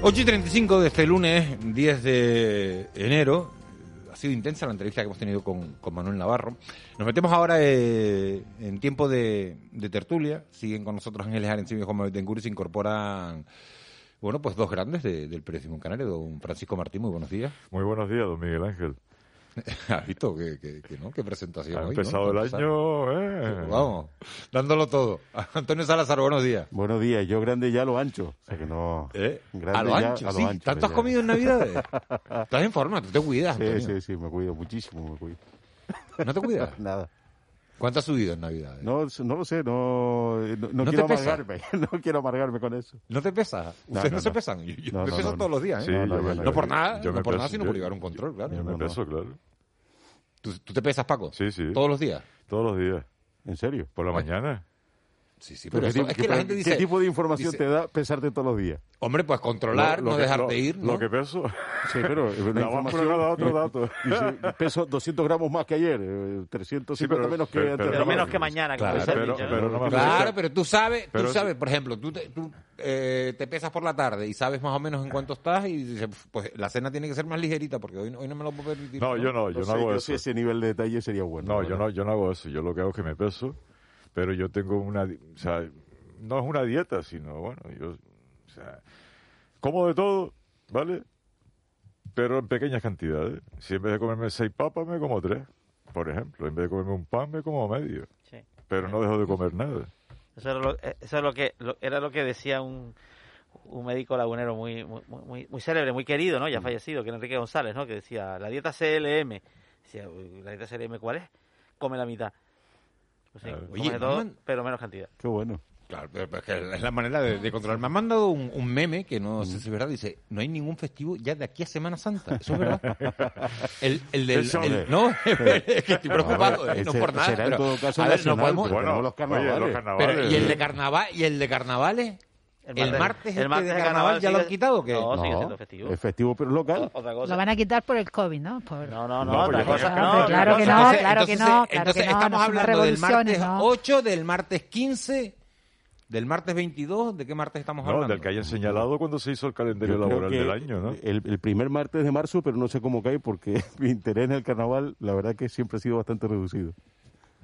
ocho y treinta y cinco de este lunes, diez de enero. Ha sido intensa la entrevista que hemos tenido con, con Manuel Navarro. Nos metemos ahora eh, en tiempo de, de tertulia. Siguen con nosotros Ángeles Arencibia y Juan Manuel Betancourt. Se incorporan, bueno, pues dos grandes de, del periodismo canario. Don Francisco Martín, muy buenos días. Muy buenos días, don Miguel Ángel. ¿Has visto que, que, que no? ¿Qué presentación ha hoy, empezado ¿no? el empezar? año, eh. Vamos, dándolo todo. Antonio Salazar, buenos días. Buenos días. Yo grande ya a lo ancho. O sea que no... ¿Eh? Grande a lo ya, ancho, a lo sí. Ancho, ¿tanto has ya. comido en Navidades? Estás en forma, tú te cuidas, Sí, Antonio. sí, sí, me cuido muchísimo, me cuido. ¿No te cuidas? Nada. ¿Cuánto has subido en Navidades? No, no lo sé, no, no, no, ¿No quiero amargarme, no quiero amargarme con eso. ¿No te pesa? ¿Ustedes no, no, no se no. pesan? Yo, yo no, me no, peso no, todos no. los días, ¿eh? Sí, no, no, no, no, no por nada, no por nada, sino por llevar un control, claro. Yo me no, peso, no. claro. ¿Tú, ¿Tú te pesas, Paco? Sí, sí. ¿Todos los días? Todos los días. ¿En serio? ¿Por la ¿Eh? mañana? Sí, sí, pero, pero eso, es que, que la gente dice... ¿Qué tipo de información dice, te da pesarte todos los días? Hombre, pues controlar, lo, lo no que, dejarte lo, ir, ¿no? Lo que peso... Sí, pero la información... da otro dato. Dice, peso doscientos gramos más que ayer, trescientos cincuenta sí, pero, menos que... Pero, pero, pero menos que mañana. Claro, que pesar, pero, pero, pero, no más claro pesar. Pero tú sabes, pero tú sabes, por ejemplo, tú, te, tú eh, te pesas por la tarde y sabes más o menos en cuánto estás y dices, pues la cena tiene que ser más ligerita porque hoy, hoy no me lo puedo permitir. No, no, yo no, yo no, no hago eso. Ese nivel de detalle sería bueno. No, yo no, yo no hago eso. Yo lo que hago es que me peso. Pero yo tengo una... O sea, no es una dieta, sino, bueno, yo... O sea, como de todo, ¿vale? Pero en pequeñas cantidades. Si en vez de comerme seis papas, me como tres, por ejemplo. En vez de comerme un pan, me como medio. Sí. Pero no dejo de comer nada. Eso era lo, eso era lo que lo, era lo que decía un, un médico lagunero muy, muy, muy, muy célebre, muy querido, ¿no? Ya fallecido, que era Enrique González, ¿no? Que decía, la dieta C L M. Decía, ¿la dieta C L M cuál es? Come la mitad. Sí, oye, de todo, pero menos cantidad. Qué bueno. Claro, pero es que es la manera de, de controlar. Me han mandado un, un meme que no mm. sé si es verdad. Dice, no hay ningún festivo ya de aquí a Semana Santa. Eso es verdad. el, el del... El, el, no, es que estoy preocupado. No, ver, eh, no por nada. Pero, caso a ver, no podemos... Bueno, los carnavales. Oye, los carnavales pero, ¿y el de carnaval y el de carnavales? El martes, el martes de carnaval ya lo han quitado, ¿qué? No, sigue siendo festivo. Es festivo, pero local. Otra cosa. Lo van a quitar por el COVID, ¿no? Por... No, no, no, no, otra cosa. No, claro que no, claro que no. Entonces estamos hablando del martes ocho, del martes quince, del martes veintidós, ¿de qué martes estamos hablando? No, del que hayan señalado cuando se hizo el calendario laboral del año, ¿no? El, el primer martes de marzo, pero no sé cómo cae porque mi interés en el carnaval, la verdad que siempre ha sido bastante reducido.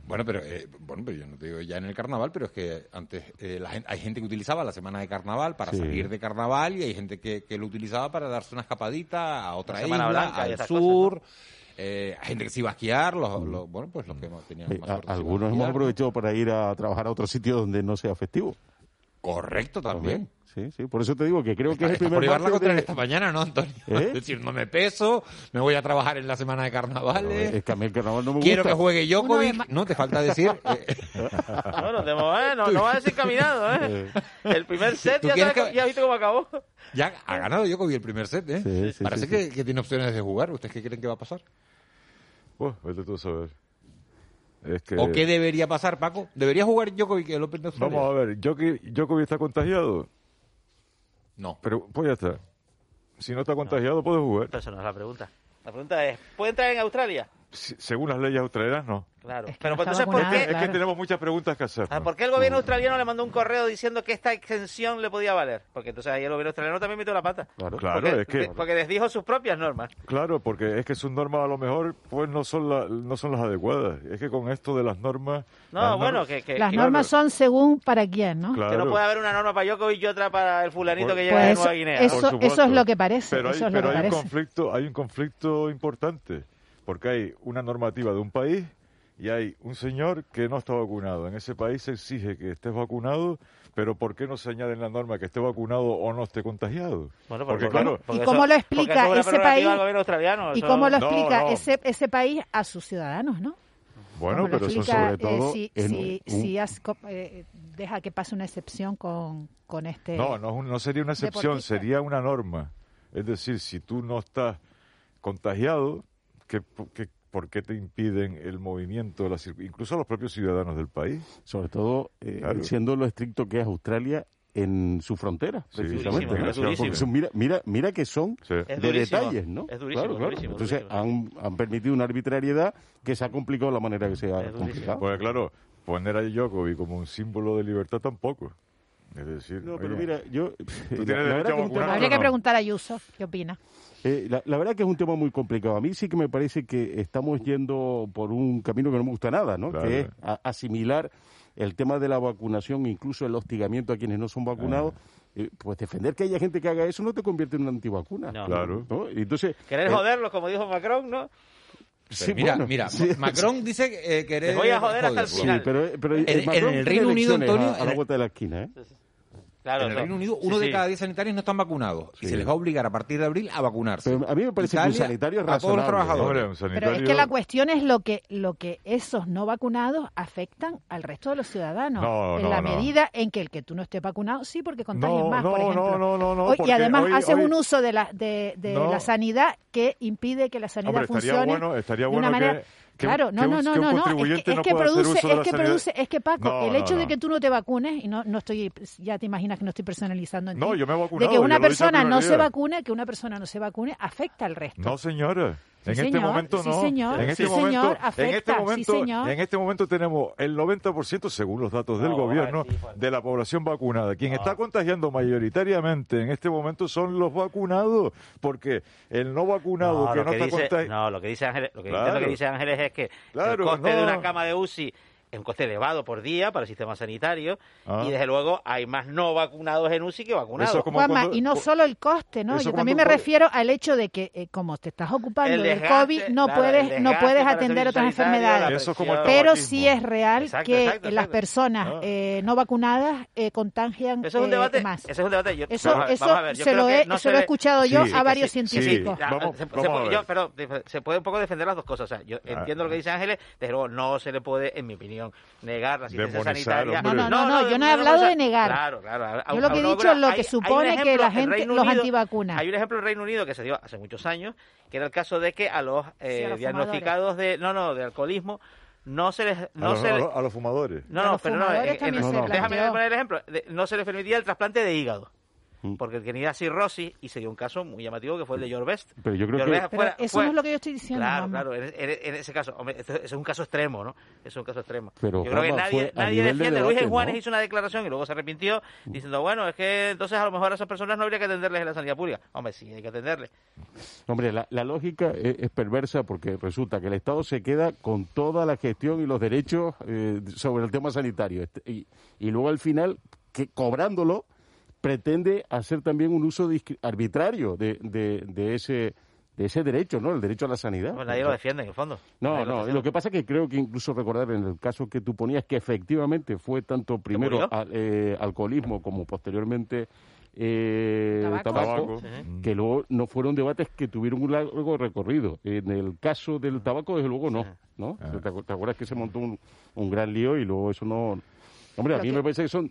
Bueno, pero eh, bueno, pero yo no te digo ya en el carnaval, pero es que antes eh, la gente, hay gente que utilizaba la semana de carnaval para sí. salir de carnaval y hay gente que, que lo utilizaba para darse una escapadita a otra isla, Blanca, al sur, cosas, ¿no? eh, hay gente que se iba a esquiar, los, mm. los, bueno, pues los que tenían eh, más a, algunos hemos aprovechado para ir a trabajar a otro sitio donde no sea festivo. Correcto, también. también. Sí, sí, por eso te digo que creo está, que es el primer martes... Por de... esta mañana, ¿no, Antonio? ¿Eh? Es decir, no me peso, me voy a trabajar en la semana de carnavales. No, es que a mí el carnaval no me quiero gusta. Quiero que juegue Djokovic. Ma... No, te falta decir... Eh... No, no, te mueves, no, no vas a decir caminado, ¿eh? El primer set, ya, sabes, que... ya viste cómo acabó. Ya ha ganado Djokovic el primer set, ¿eh? Sí, sí, Parece sí, que, sí. que tiene opciones de jugar. ¿Ustedes qué creen que va a pasar? Pues, vete tú a saber. Es que... ¿O qué debería pasar, Paco? ¿Debería jugar Djokovic el Open de Australia? Vamos a ver, ¿Djokovic está contagiado? No. Pero, pues ya está. Si no está contagiado, no. puede jugar. Pero esa no es la pregunta. La pregunta es, ¿puede entrar en Australia? Según las leyes australianas, no. Claro. Es que, pero, no entonces, ¿por qué? Es claro. que tenemos muchas preguntas que hacer. Ah, ¿por qué el gobierno australiano le mandó un correo diciendo que esta exención le podía valer? Porque entonces ahí el gobierno australiano también metió la pata. Claro, claro porque, es que... porque desdijo sus propias normas. Claro, porque es que sus normas a lo mejor pues no son la, no son las adecuadas. Es que con esto de las normas... No, las bueno, normas, que, que... Las normas claro. son según para quién, ¿no? Claro. Que no puede haber una norma para Djokovic y otra para el fulanito por, que llega pues de Nueva Guinea. Eso, eso es lo que parece. Pero hay, eso es pero lo que hay, un conflicto, hay un conflicto importante. Porque hay una normativa de un país y hay un señor que no está vacunado. En ese país se exige que estés vacunado, pero ¿por qué no se añade en la norma que esté vacunado o no esté contagiado? Bueno, porque, porque, claro, porque ¿y cómo eso, lo explica es ese país? ¿Y eso... cómo lo explica no, no. Ese, ese país a sus ciudadanos, no? Bueno, pero explica, eso sobre todo... Eh, si si, un, si has, eh, deja que pase una excepción con, con este... No, no, no sería una excepción, deportista. Sería una norma. Es decir, si tú no estás contagiado... ¿Qué, qué, ¿Por qué te impiden el movimiento, las, incluso a los propios ciudadanos del país? Sobre todo, eh, claro. siendo lo estricto que es Australia en su frontera, sí, precisamente. Durísimo, ¿no? Porque son, mira, mira, mira que son sí. de durísimo, detalles, ¿no? Es durísimo, claro, claro. durísimo Entonces durísimo. Han, han permitido una arbitrariedad que se ha complicado de la manera que se ha complicado. Pues claro, poner a Djokovic como un símbolo de libertad tampoco. Es decir, no, pero oye, mira, yo... ¿tú tienes la, la que tema, habría que no? preguntar a Ayuso, ¿qué opina? Eh, la, la verdad que es un tema muy complicado. A mí sí que me parece que estamos yendo por un camino que no me gusta nada, ¿no? Claro. Que es a, asimilar el tema de la vacunación, incluso el hostigamiento a quienes no son vacunados. Eh, pues defender que haya gente que haga eso no te convierte en una antivacuna. No. Claro. ¿no? Entonces, querer eh, joderlos, como dijo Macron, ¿no? Pero sí, mira, bueno, mira, sí, Macron sí. dice que eh, querer... Te voy a joder hasta el final. Sí, pero, pero el, el, en el Reino Unido, Antonio... A, a la vuelta de la esquina, ¿eh? Sí, sí. Claro, en el Reino Unido, uno sí, sí. de cada diez sanitarios no están vacunados sí. y se les va a obligar a partir de abril a vacunarse. Pero a mí me parece Italia, que un sanitario es razonable. A todos los trabajadores. Sanitario... Pero es que la cuestión es lo que lo que esos no vacunados afectan al resto de los ciudadanos. No, en no, la no. medida en que el que tú no estés vacunado, sí, porque contagias no, más, no, por ejemplo. No, no, no, no, hoy, y además hoy, haces hoy... un uso de la de, de no. la sanidad que impide que la sanidad Hombre, funcione estaría bueno, estaría bueno de una manera... Que... Que, claro, no, que no, un, no, no, no, es que, es que no produce, es que produce, es que Paco, no, el hecho no, no. de que tú no te vacunes, y no, no estoy, ya te imaginas que no estoy personalizando en no, ti, yo me he vacunado, de que una persona no se vacune, que una persona no se vacune, afecta al resto. No, señora. Sí, en señor, este momento sí, no. Señor, en, este sí, momento, señor, afecta, en este momento, sí, señor. En este momento tenemos el noventa por ciento, según los datos del no, gobierno, ver, sí, de la población vacunada. Quien no. está contagiando mayoritariamente en este momento son los vacunados, porque el no vacunado no, que no que está contagiando... No, lo que dice Ángeles, lo que, claro. lo que dice Ángeles es que claro, el coste no. de una cama de U C I es un coste elevado por día para el sistema sanitario ah. y desde luego hay más no vacunados en U C I que vacunados. Es Juanma, cuando, y no solo el coste, ¿no? Yo también me refiero al hecho de que eh, como te estás ocupando del COVID no claro, puedes no puedes atender otras enfermedades. Es Pero sí es real exacto, que exacto, exacto. las personas ah. eh, no vacunadas eh, contagian eso es un debate, eh, más. Ese es un debate. Yo, eso vamos, eso vamos a ver, yo se creo lo he, no se lo he escuchado yo sí, a varios sí, científicos. Sí, vamos, se, vamos se, yo, pero se puede un poco defender las dos cosas. O sea, yo entiendo lo que dice Ángeles, desde luego no se le puede, en mi opinión, negar la asistencia sanitaria. No, no, no, no, no, yo no he hablado de negar. Claro, claro. Yo lo que he dicho es lo que supone que la gente, los antivacunas. Hay un ejemplo en el Reino Unido que se dio hace muchos años, que era el caso de que a los, eh, sí, a los diagnosticados de, no, no, de alcoholismo, no se les... No a, los, se les a, los, a los fumadores. No, no, pero no, en, en, no, no. déjame poner el ejemplo. De, no se les permitía el trasplante de hígado. Porque tenía cirrosis y se dio un caso muy llamativo que fue el de George Best. Pero yo creo que... Fuera, pero eso fue, no es lo que yo estoy diciendo. Claro, mamá. claro. En, en ese caso, hombre, este es un caso extremo, ¿no? Es un caso extremo. Pero, yo creo que nadie, nadie defiende. De debate, Luis Enjuanes ¿no? hizo una declaración y luego se arrepintió diciendo, bueno, es que entonces a lo mejor a esas personas no habría que atenderles en la sanidad pública. Hombre, sí, hay que atenderles. Hombre, la, la lógica es, es perversa porque resulta que el Estado se queda con toda la gestión y los derechos eh, sobre el tema sanitario. Y, y luego al final, que cobrándolo, pretende hacer también un uso arbitrario de, de, de ese de ese derecho, ¿no? El derecho a la sanidad. Pues nadie lo defiende, en el fondo. No, no. Lo, lo que pasa es que creo que incluso recordar en el caso que tú ponías que efectivamente fue tanto primero al, eh, alcoholismo como posteriormente eh, tabaco, tabaco sí. que luego no fueron debates que tuvieron un largo recorrido. En el caso del tabaco, desde luego, no. ¿no? Ah. ¿Te, te acuerdas que se montó un, un gran lío y luego eso no... Hombre, a mí que... me parece que son...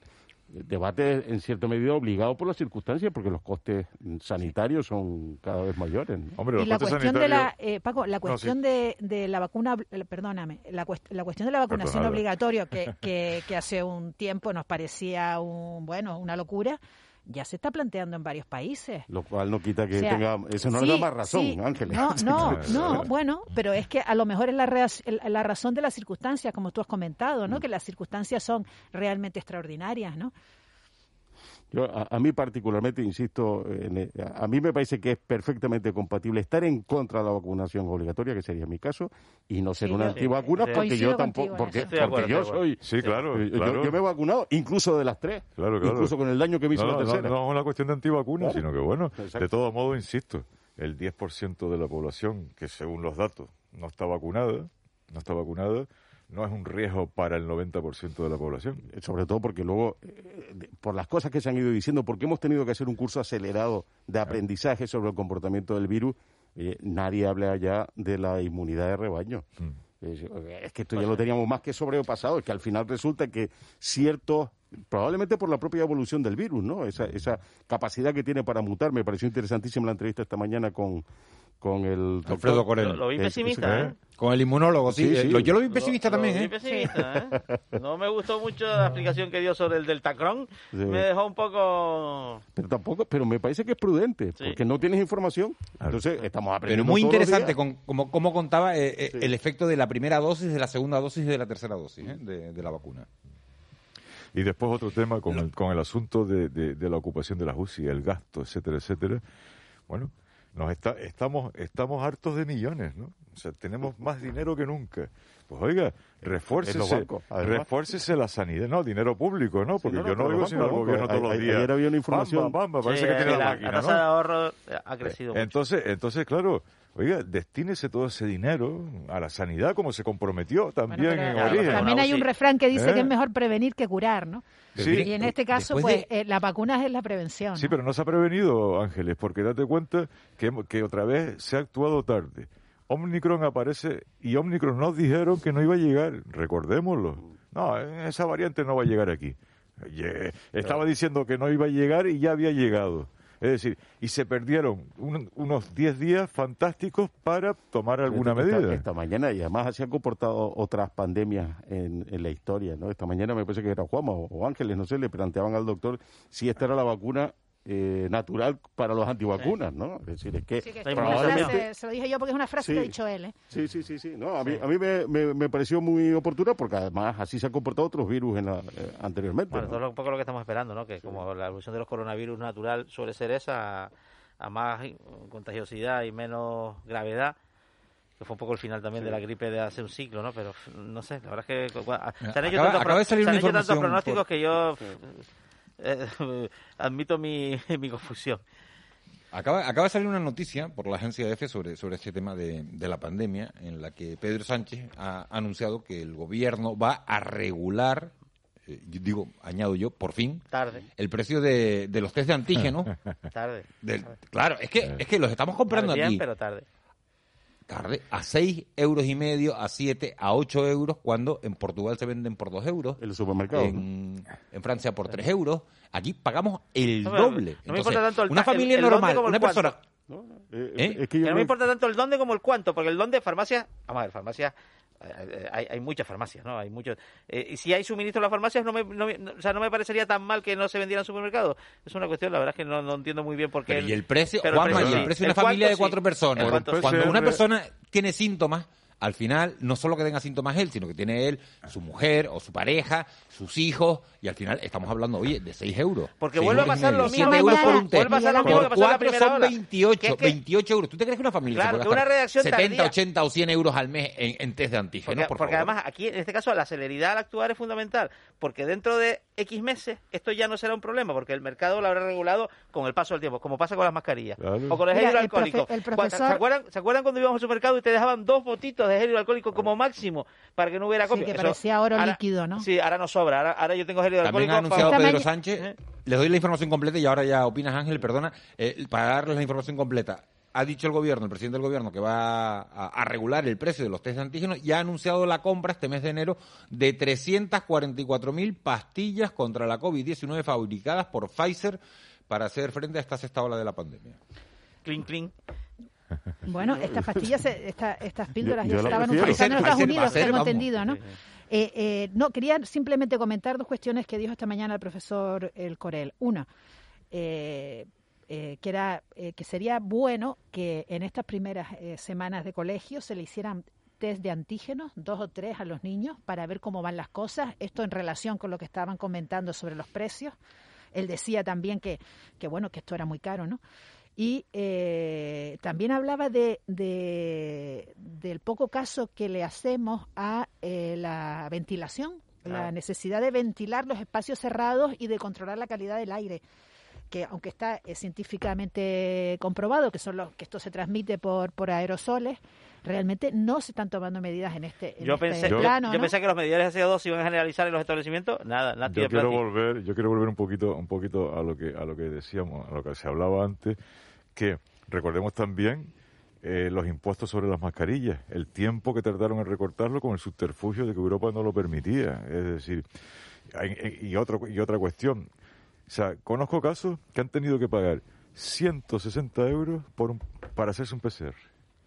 debate en cierta medida obligado por las circunstancias porque los costes sanitarios son cada vez mayores. ¿no? Hombre, los y la cuestión sanitarios... de la eh, Paco, la cuestión no, sí. de, de la vacuna, perdóname, la, cuest la cuestión de la vacunación obligatoria que, que, que hace un tiempo nos parecía un bueno una locura. ya se está planteando en varios países. Lo cual no quita que o sea, tenga... Eso no sí, le da más razón, sí. Ángeles. No, no, no, bueno, pero es que a lo mejor es la, la razón de las circunstancias, como tú has comentado, ¿no? Mm. Que las circunstancias son realmente extraordinarias, ¿no? Yo, a, a mí particularmente, insisto, en, a, a mí me parece que es perfectamente compatible estar en contra de la vacunación obligatoria, que sería mi caso, y no ser sí, un sí, antivacunas, sí, porque yo tampoco, porque, sí, porque acuerdo, yo soy, sí, claro, eh, claro. Yo, yo me he vacunado, incluso de las tres, claro, claro. Incluso con el daño que me hizo no, la tercera. No, no es una cuestión de antivacunas, claro. Sino que bueno, exacto. De todo modo, insisto, el diez por ciento de la población que según los datos no está vacunada, no está vacunada, no es un riesgo para el noventa por ciento de la población. Sobre todo porque luego, eh, por las cosas que se han ido diciendo, porque hemos tenido que hacer un curso acelerado de aprendizaje sobre el comportamiento del virus, eh, nadie habla ya de la inmunidad de rebaño. Mm. Eh, es que esto ya lo teníamos más que sobrepasado, es que al final resulta que ciertos, probablemente por la propia evolución del virus, ¿no? Esa, esa capacidad que tiene para mutar, me pareció interesantísima la entrevista esta mañana con... con el doctor Alfredo Corell. Lo, lo vi pesimista, ¿eh? Con el inmunólogo, sí. sí, sí. Lo, yo lo vi pesimista lo, también, lo ¿eh? Lo vi pesimista, ¿eh? No me gustó mucho la explicación que dio sobre el Deltacrón. Sí. Me dejó un poco... Pero tampoco, pero me parece que es prudente, sí. Porque no tienes información. Entonces, estamos aprendiendo. Pero muy interesante con, como, como contaba eh, sí. el efecto de la primera dosis, de la segunda dosis y de la tercera dosis ¿eh? de, de la vacuna. Y después otro tema con el, con el asunto de, de, de la ocupación de las U C I, el gasto, etcétera, etcétera. Bueno... Nos está, estamos, estamos hartos de millones, ¿no? O sea, tenemos más dinero que nunca. Pues oiga, refuércese, bancos, refuércese la sanidad, no, dinero público, ¿no? Porque sí, no, yo no oigo sino al gobierno todos los días. Ayer había una información. Bamba, bamba, parece sí, que tiene la, la máquina, ¿no? La tasa de ahorro ha crecido entonces, mucho. Entonces, claro, oiga, destínese todo ese dinero a la sanidad como se comprometió también bueno, en claro, origen. También hay un refrán que dice ¿Eh? que es mejor prevenir que curar, ¿no? Sí, y en este caso, pues, de... eh, las vacunas es la prevención, ¿no? Sí, pero no se ha prevenido, Ángeles, porque date cuenta que, que otra vez se ha actuado tarde. Ómicron aparece y Ómicron nos dijeron que no iba a llegar, recordémoslo. No, esa variante no va a llegar aquí. Yeah. Estaba diciendo que no iba a llegar y ya había llegado. Es decir, y se perdieron un, unos diez días fantásticos para tomar alguna medida. Esta, esta mañana, y además se han comportado otras pandemias en, en la historia, ¿no? Esta mañana me parece que era Juanma o, o Ángeles, no sé, le planteaban al doctor si esta era la vacuna eh, natural para los antivacunas, ¿no? Es decir, es que... Sí, que probablemente... frase, se lo dije yo porque es una frase sí, que ha dicho él, ¿eh? Sí, sí, sí, sí. No, a mí, sí. A mí me, me, me pareció muy oportuna porque además así se han comportado otros virus en la, eh, anteriormente. Bueno, ¿no? Eso es un poco lo que estamos esperando, ¿no? Que sí. Como la evolución de los coronavirus natural suele ser esa, a más contagiosidad y menos gravedad, que fue un poco el final también sí. de la gripe de hace un siglo, ¿no? Pero no sé, la verdad es que... Cuando, se han hecho acaba, tantos, acaba de salir se han hecho tantos pronósticos por... que yo... Sí. Eh, admito mi, mi confusión. Acaba, acaba de salir una noticia por la agencia EFE sobre, sobre este tema de, de la pandemia, en la que Pedro Sánchez ha anunciado que el gobierno va a regular, eh, digo, añado yo, por fin, tarde. El precio de, de los test de antígeno. Tarde. Del, tarde. Claro, es que, es que los estamos comprando bien, aquí. Pero tarde. Tarde, a seis euros y medio, a siete, a ocho euros, cuando en Portugal se venden por dos euros. En los supermercados. En, en Francia por tres euros. Aquí pagamos el no, doble. No, no entonces, me importa tanto el Una familia el, el normal, una cuánto. Persona... No, eh, ¿Eh? Es que yo no me importa tanto el dónde como el cuánto, porque el dónde, farmacias... Vamos a ver, farmacias... Hay, hay muchas farmacias, ¿no? Hay muchos... Eh, y si hay suministro en las farmacias, no me, no, no, o sea, no me parecería tan mal que no se vendiera en supermercados. Es una cuestión, la verdad es que no, no entiendo muy bien por qué... Pero el, ¿y el precio? Pero Juanma, el precio, ¿y el precio de una cuánto, familia de cuatro sí. personas? Cuánto, cuando sí. una persona tiene síntomas, al final, no solo que tenga síntomas él, sino que tiene él, su mujer o su pareja, sus hijos, y al final estamos hablando, oye, de seis euros. Porque vuelve a pasar lo mismo que pasó en la primera hora. veintiocho euros. ¿Tú te crees que una familia claro, se puede gastar setenta, ochenta o cien euros al mes en, en test de antígenos? Porque, por porque favor. Además, aquí, en este caso, la celeridad al actuar es fundamental, porque dentro de X meses esto ya no será un problema, porque el mercado lo habrá regulado con el paso del tiempo, como pasa con las mascarillas, claro. O con el gel hidroalcohólico. El profe, el profesor... ¿Se acuerdan, ¿Se acuerdan cuando íbamos al supermercado y te dejaban dos botitos de gel hidroalcohólico como máximo para que no hubiera copia? Sí, que parecía oro ahora, líquido, ¿no? Sí, ahora no sobra. Ahora, ahora yo tengo gel hidroalcohólico. También ha anunciado para... Pedro Sánchez. ¿Eh? Les doy la información completa y ahora ya opinas, Ángel, perdona. Eh, para darles la información completa. Ha dicho el gobierno, el presidente del gobierno, que va a, a regular el precio de los test de antígenos y ha anunciado la compra este mes de enero de trescientas cuarenta y cuatro mil pastillas contra la COVID diecinueve fabricadas por Pfizer para hacer frente a esta sexta ola de la pandemia. Clink, clink. Bueno, estas pastillas, esta, estas píldoras yo, yo ya estaban utilizando en Estados Unidos, tengo entendido, ¿no? Eh, eh, no, quería simplemente comentar dos cuestiones que dijo esta mañana el profesor El Corell. Una, eh, eh, que era eh, que sería bueno que en estas primeras eh, semanas de colegio se le hicieran test de antígenos, dos o tres a los niños, para ver cómo van las cosas. Esto en relación con lo que estaban comentando sobre los precios. Él decía también que, que bueno, que esto era muy caro, ¿no? Y eh, también hablaba de, de del poco caso que le hacemos a eh, la ventilación, claro. La necesidad de ventilar los espacios cerrados y de controlar la calidad del aire, que aunque está eh, científicamente comprobado que son los que esto se transmite por por aerosoles, realmente no se están tomando medidas en este, en yo este pensé, plano. Yo, yo ¿no? pensé que los medidores de C O dos se iban a generalizar en los establecimientos. Nada, nada. Yo quiero volver, yo quiero volver un poquito, un poquito a lo que a lo que decíamos, a lo que se hablaba antes, que recordemos también eh, los impuestos sobre las mascarillas, el tiempo que tardaron en recortarlo con el subterfugio de que Europa no lo permitía, es decir, y, y otro y otra cuestión. O sea, conozco casos que han tenido que pagar ciento sesenta euros por un, para hacerse un P C R.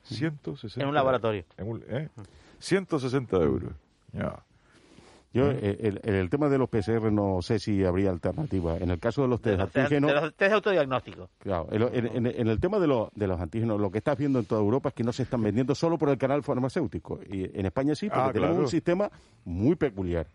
ciento sesenta en un laboratorio. En un, ¿eh? ciento sesenta euros. Yeah. Yo, el, el, el tema de los P C R no sé si habría alternativa. En el caso de los test de los, antígenos... De los test autodiagnósticos. Claro. El, el, en, en el tema de, lo, de los antígenos, lo que estás viendo en toda Europa es que no se están vendiendo solo por el canal farmacéutico. Y en España sí, porque ah, tenemos claro. un sistema muy peculiar.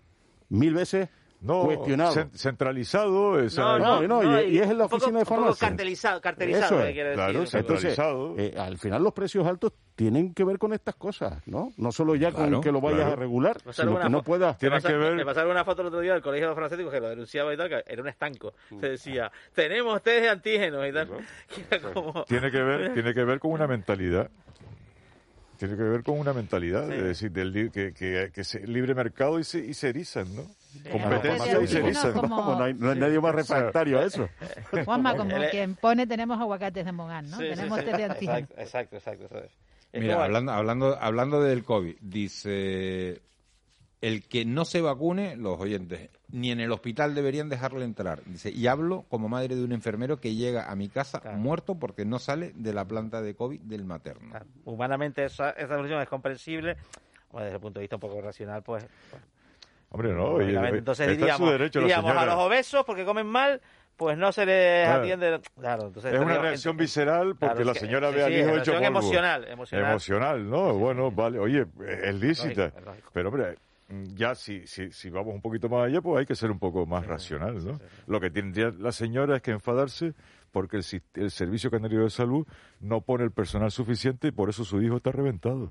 Mil veces... No, cuestionado. Centralizado. Es no, el... no, no, no, y, y es en la oficina poco, de farmacia. Cartelizado, cartelizado. Eso es. que claro, decir. Centralizado. Entonces, eh, al final los precios altos tienen que ver con estas cosas, ¿no? No solo ya claro, con que lo vayas claro. a regular, sino que no puedas... Me pasaron pasar una foto el otro día del Colegio de los Farmacéuticos que lo denunciaba y tal, que era un estanco. Uh, Se decía, tenemos test de antígenos y tal. ¿No? Que como... tiene, que ver, tiene que ver con una mentalidad. Tiene que ver con una mentalidad, sí. es decir, del que, que, que se, libre mercado y se, y se erizan, ¿no? Sí, competencia no, y se erizan. No, como... Vamos, no hay, no hay sí. nadie más refractario a eso. Juanma, como quien pone, tenemos aguacates de Mogán, ¿no? Sí, tenemos sí, sí. teleantino. Exacto, exacto. exacto ¿sabes? Mira, igual. hablando hablando hablando del COVID, dice, el que no se vacune, los oyentes, ni en el hospital deberían dejarlo entrar. Dice, y hablo como madre de un enfermero que llega a mi casa claro. muerto porque no sale de la planta de COVID del materno. Claro. Humanamente esa, esa solución es comprensible, bueno, desde el punto de vista un poco racional, pues... pues hombre, no, pues, oye, entonces diríamos, derecho, diríamos a los obesos porque comen mal... Pues no se les claro. atiende... Claro, entonces, es una reacción gente... visceral porque claro, la señora que, ve sí, al hijo sí, hecho polvo. Emocional, emocional. Emocional, ¿no? Sí, bueno, sí. vale, oye, es lícita. Lógico, lógico. Pero, hombre, ya si, si, si vamos un poquito más allá, pues hay que ser un poco más sí, racional, ¿no? Sí, sí, sí. Lo que tiene la señora es que enfadarse porque el, el Servicio Canario de Salud no pone el personal suficiente y por eso su hijo está reventado.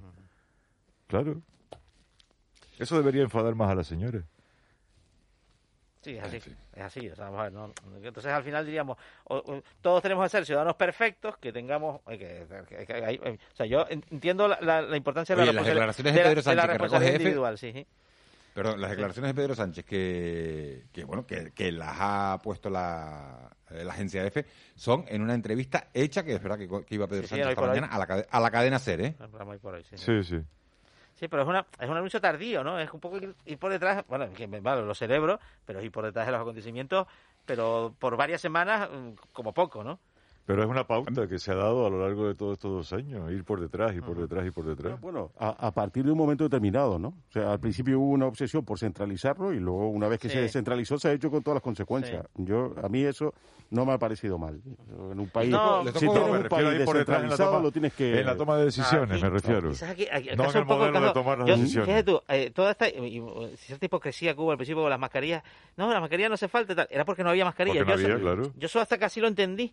Claro. Eso debería enfadar más a la señora. Sí, es así, es así. O sea, vamos a ver, ¿no? Entonces, al final diríamos, o, o, todos tenemos que ser ciudadanos perfectos, que tengamos... Que, que, que hay, o sea, yo entiendo la, la, la importancia Oye, de la, las declaraciones de, de Pedro Sánchez, de la responsabilidad individual, sí, sí. Perdón, las declaraciones sí. de Pedro Sánchez, que, que bueno, que, que las ha puesto la, la agencia EFE, son en una entrevista hecha, que es verdad que, que iba Pedro sí, Sánchez sí, esta mañana, a la, a la cadena SER, ¿eh? Por hoy, sí, sí. sí. Sí, pero es una es un anuncio tardío, ¿no? Es un poco ir por detrás, bueno, que, bueno, lo celebro, pero ir por detrás de los acontecimientos, pero por varias semanas, como poco, ¿no? Pero es una pauta que se ha dado a lo largo de todos estos dos años, ir por detrás, y por detrás, y por detrás. Bueno, a, a partir de un momento determinado, ¿no? O sea, al principio hubo una obsesión por centralizarlo y luego, una vez que sí. se descentralizó, se ha hecho con todas las consecuencias. Sí. Yo A mí eso no me ha parecido mal. En un país, no, si tienes un país descentralizado, toma, lo tienes que... En la toma de decisiones, aquí, me refiero. Aquí, aquí, no en el modelo caso, de tomar las yo, decisiones. Fíjate tú, eh, toda esta y, cierta hipocresía que hubo al principio con las mascarillas. No, las mascarillas no hace falta, tal. Era porque no había mascarillas. No yo, había, so, claro. yo solo hasta casi lo entendí.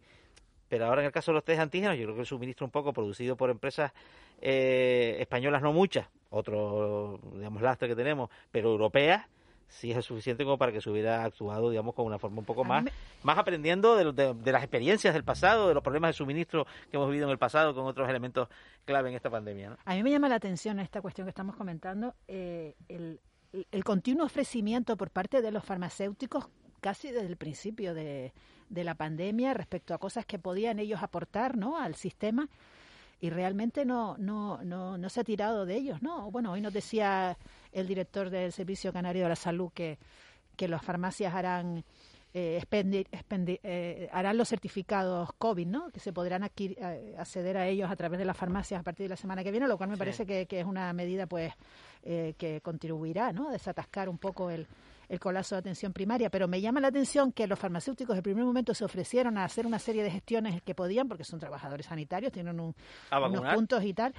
Pero ahora en el caso de los test antígenos, yo creo que el suministro un poco producido por empresas eh, españolas, no muchas, otro, digamos, lastre que tenemos, pero europeas, sí es suficiente como para que se hubiera actuado, digamos, con una forma un poco más, me... más aprendiendo de, de, de las experiencias del pasado, de los problemas de suministro que hemos vivido en el pasado con otros elementos clave en esta pandemia, ¿no? A mí me llama la atención esta cuestión que estamos comentando, eh, el, el continuo ofrecimiento por parte de los farmacéuticos casi desde el principio de... de la pandemia respecto a cosas que podían ellos aportar, ¿no?, al sistema, y realmente no no no no se ha tirado de ellos, ¿no? Bueno, hoy nos decía el director del Servicio Canario de la Salud que, que las farmacias harán eh, expendir, expendir, eh, harán los certificados COVID, ¿no?, que se podrán adquirir, acceder a ellos a través de las farmacias a partir de la semana que viene, lo cual me sí. parece que, que es una medida pues eh, que contribuirá, ¿no?, a desatascar un poco el, el colapso de atención primaria. Pero me llama la atención que los farmacéuticos en el primer momento se ofrecieron a hacer una serie de gestiones que podían, porque son trabajadores sanitarios, tienen un, vacunar, unos puntos y tal,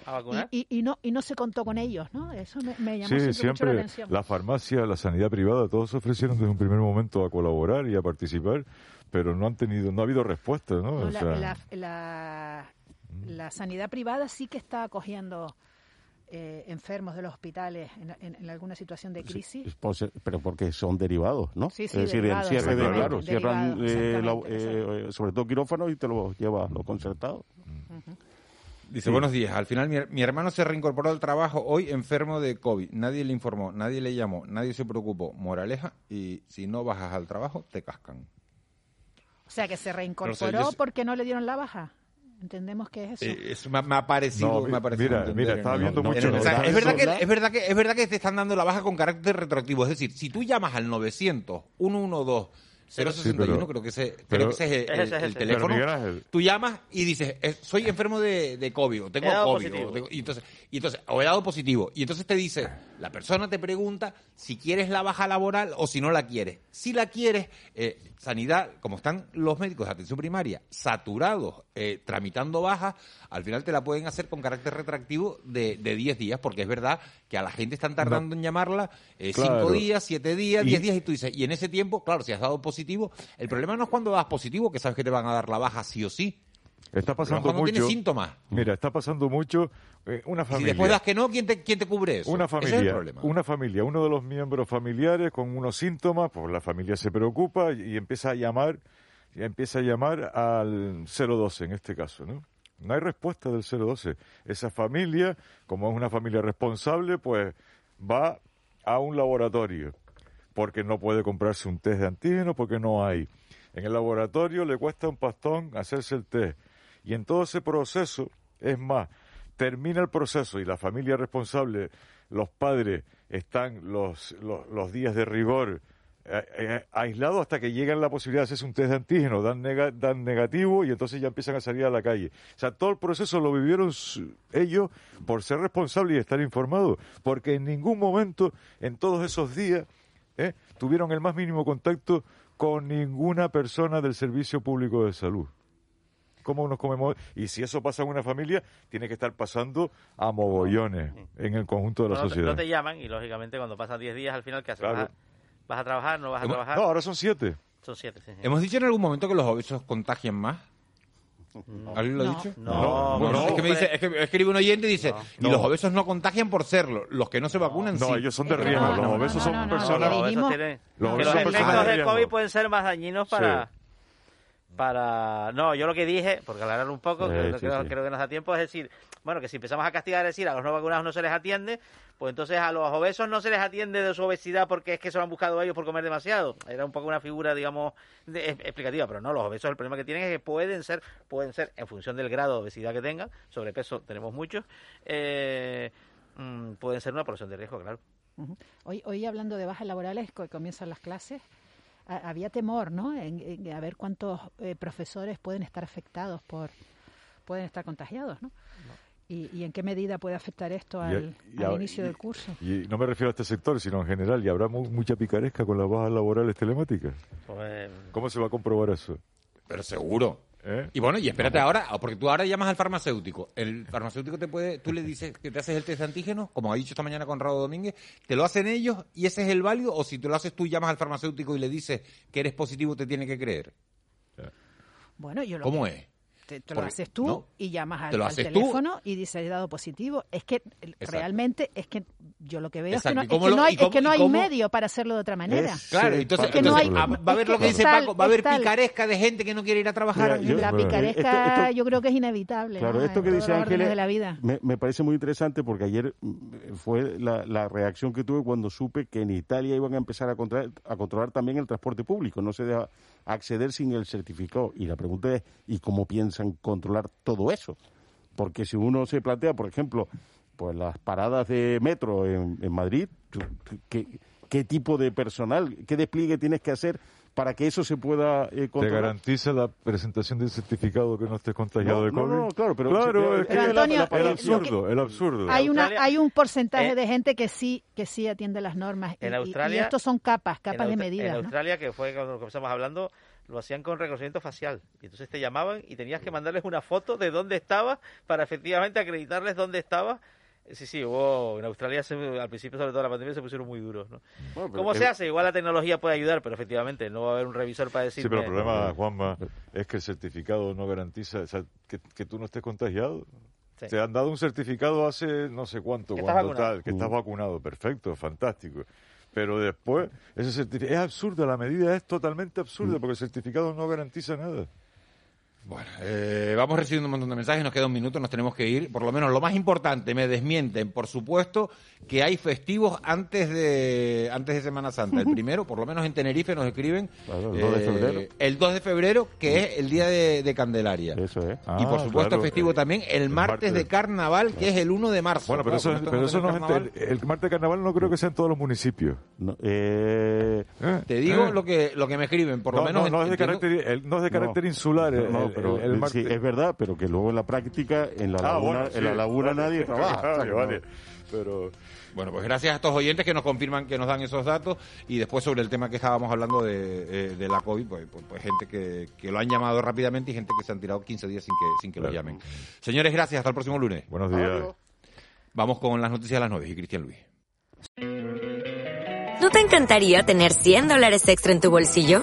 y, y, y, no, y no se contó con ellos, ¿no? Eso me, me llamó sí, siempre, siempre mucho la atención. La farmacia, la sanidad privada, todos se ofrecieron desde un primer momento a colaborar y a participar, pero no han tenido, no ha habido respuesta, ¿no? no o la, sea... la, la, la sanidad privada sí que está acogiendo eh, enfermos de los hospitales en, en, en alguna situación de crisis. Sí, pues, pero porque son derivados, ¿no? Sí, sí, es decir, el cierre de, claro, cierran eh, la, eh, sobre todo quirófanos y te lo llevas lo concertado. Uh-huh. Dice, sí. Buenos días. Al final, mi, mi hermano se reincorporó al trabajo hoy enfermo de COVID. Nadie le informó, nadie le llamó, nadie se preocupó. Moraleja, y si no bajas al trabajo, te cascan. O sea, que se reincorporó no sé, porque no le dieron la baja. Entendemos que es eso. Eh, eso me, me ha parecido. No, me ha parecido mira, mira, estaba viendo no, mucho. No, no, no, es, verdad que, es, verdad que, es verdad que te están dando la baja con carácter retroactivo. Es decir, si tú llamas al novecientos, ciento doce, cero sesenta y uno, sí, creo que ese, pero, creo que ese es el, ese, ese, el teléfono. Miguel, tú llamas y dices, soy enfermo de, de COVID, o tengo COVID, o tengo, y entonces, y entonces, o he dado positivo. Y entonces te dice, la persona te pregunta si quieres la baja laboral o si no la quieres. Si la quieres, eh, sanidad, como están los médicos de atención primaria saturados, eh, tramitando bajas, al final te la pueden hacer con carácter retractivo de diez días, porque es verdad que a la gente están tardando no. en llamarla eh, claro. cinco días, siete días, diez días, y tú dices, y en ese tiempo, claro, si has dado positivo, el problema no es cuando das positivo, que sabes que te van a dar la baja sí o sí. Está pasando mucho. Tiene síntomas. Mira, está pasando mucho. Eh, una familia. Si después das que no, ¿quién te, quién te cubre eso? Una familia. Ese es el problema. Una familia. Uno de los miembros familiares con unos síntomas, pues la familia se preocupa y empieza a llamar, empieza a llamar al cero doce en este caso, ¿no? No hay respuesta del cero doce. Esa familia, como es una familia responsable, pues va a un laboratorio porque no puede comprarse un test de antígeno porque no hay. En el laboratorio le cuesta un pastón hacerse el test. Y en todo ese proceso, es más, termina el proceso y la familia responsable, los padres, están los, los, los días de rigor eh, eh, aislados hasta que llegan la posibilidad de hacerse un test de antígeno, dan, nega, dan negativo y entonces ya empiezan a salir a la calle. O sea, todo el proceso lo vivieron ellos por ser responsables y estar informados, porque en ningún momento, en todos esos días, eh, tuvieron el más mínimo contacto con ninguna persona del Servicio Público de Salud. Cómo nos comemos, y si eso pasa en una familia, tiene que estar pasando a mogollones en el conjunto de la no, sociedad. No te llaman y, lógicamente, cuando pasan diez días, al final, ¿qué haces? Claro. ¿Vas, a, ¿Vas a trabajar? ¿No vas a trabajar? No, ahora son siete. Son siete, sí. sí. ¿Hemos dicho en algún momento que los obesos contagian más? No. ¿Alguien lo no. ha dicho? No. no. Bueno, no. Es que me dice, es que escribe un oyente y dice, no. y los obesos no contagian por serlo, los que no se vacunan no, sí. No, ellos son de riesgo, no, los no, obesos no, no, son no, personas... No, no, tienen, los obesos que los efectos del COVID pueden ser más dañinos para... Sí. Para no, yo lo que dije, porque aclarar un poco, sí, que sí, creo, sí. creo que nos da tiempo, es decir, bueno, que si empezamos a castigar, es decir, a los no vacunados no se les atiende, pues entonces a los obesos no se les atiende de su obesidad porque es que se lo han buscado ellos por comer demasiado. Era un poco una figura, digamos, de, explicativa, pero no, los obesos el problema que tienen es que pueden ser, pueden ser en función del grado de obesidad que tengan, sobrepeso tenemos muchos, eh, mmm, pueden ser una población de riesgo, claro. Uh-huh. Hoy, hoy hablando de bajas laborales, que comienzan las clases, había temor, ¿no?, en, en, a ver cuántos eh, profesores pueden estar afectados por, pueden estar contagiados, ¿no? no. Y, y en qué medida puede afectar esto al, y, y, al inicio y, del curso. Y, y no me refiero a este sector, sino en general. ¿Y habrá mu- mucha picaresca con las bajas laborales telemáticas? Pues, ¿cómo se va a comprobar eso? Pero seguro. ¿Eh? Y bueno, y espérate ahora, porque tú ahora llamas al farmacéutico. El farmacéutico te puede, tú le dices que te haces el test de antígenos, como ha dicho esta mañana Conrado Domínguez, te lo hacen ellos y ese es el válido, o si te lo haces tú, llamas al farmacéutico y le dices que eres positivo, te tiene que creer. Bueno, yo lo ¿Cómo que... es? Te, te lo porque, haces tú no, y llamas al, te lo haces al teléfono tú. Y dices, he dado positivo. Es que Exacto. realmente, es que yo lo que veo Exacto. es que no, es que no hay, cómo, es que no hay medio para hacerlo de otra manera. Es, claro, entonces, es que entonces no hay, va a haber lo que dice Paco, va a haber picaresca de gente que no quiere ir a trabajar. Mira, yo, la picaresca esto, esto, yo creo que es inevitable. Claro, ¿no? esto que dice Ángeles, de la vida. Me, me parece muy interesante porque ayer fue la, la reacción que tuve cuando supe que en Italia iban a empezar a, contra, a controlar también el transporte público. No se deja acceder sin el certificado. Y la pregunta es, ¿y cómo piensan controlar todo eso? Porque si uno se plantea, por ejemplo, pues las paradas de metro en, en Madrid, ¿qué, ¿qué tipo de personal, qué despliegue tienes que hacer para que eso se pueda eh, controlar. ¿Te garantiza la presentación del certificado que no estés contagiado no, de COVID? No, no, claro, pero... Claro, es, es, que Antonio, es, la, la, el absurdo, que, el absurdo. Hay, una, hay un porcentaje eh, de gente que sí que sí atiende las normas. En y, Australia... Y, y estos son capas, capas de medidas. En Australia, ¿no? Que fue cuando comenzamos hablando, lo hacían con reconocimiento facial. Y entonces te llamaban y tenías que mandarles una foto de dónde estabas para efectivamente acreditarles dónde estabas. Sí, sí, wow. En Australia se, al principio, sobre todo la pandemia, se pusieron muy duros, ¿no? Bueno, ¿cómo se hace? Igual la tecnología puede ayudar, pero efectivamente no va a haber un revisor para decir... Sí, pero el problema, Juanma, es que el certificado no garantiza, o sea, que, que tú no estés contagiado. Sí. Te han dado un certificado hace no sé cuánto, que cuando estás tal, que estás vacunado, perfecto, fantástico. Pero después, ese certificado... Es absurda, la medida es totalmente absurda, porque el certificado no garantiza nada. Bueno, eh, vamos recibiendo un montón de mensajes, nos queda un minuto, nos tenemos que ir. Por lo menos lo más importante, me desmienten, por supuesto, que hay festivos antes de antes de Semana Santa. El primero, por lo menos en Tenerife nos escriben, claro, el, dos de febrero. Eh, el dos de febrero, que es el día de, de Candelaria. Eso es. Ah, y por supuesto, claro, festivo eh, también el, el martes, martes de Carnaval, que es el uno de marzo. Bueno, pero claro, eso, pero eso no es el, el martes de Carnaval, no creo que sea en todos los municipios. No, eh, eh, Te digo eh. lo que lo que me escriben, por no, lo menos... No, no, en, es, de carácter, el, no es de carácter no, insular, no, el, no, pero el, el sí, es verdad, pero que luego en la práctica, en la ah, laguna, bueno, sí, en la laguna vale, nadie trabaja. Vale, o sea, no. vale. Pero bueno, pues gracias a estos oyentes que nos confirman, que nos dan esos datos, y después sobre el tema que estábamos hablando de, de la COVID, pues, pues gente que, que lo han llamado rápidamente y gente que se han tirado quince días sin que, sin que claro. lo llamen. Señores, gracias, hasta el próximo lunes. Buenos días. Adiós. Vamos con las noticias de las nueve y Cristian Luis. ¿No te encantaría tener cien dólares extra en tu bolsillo?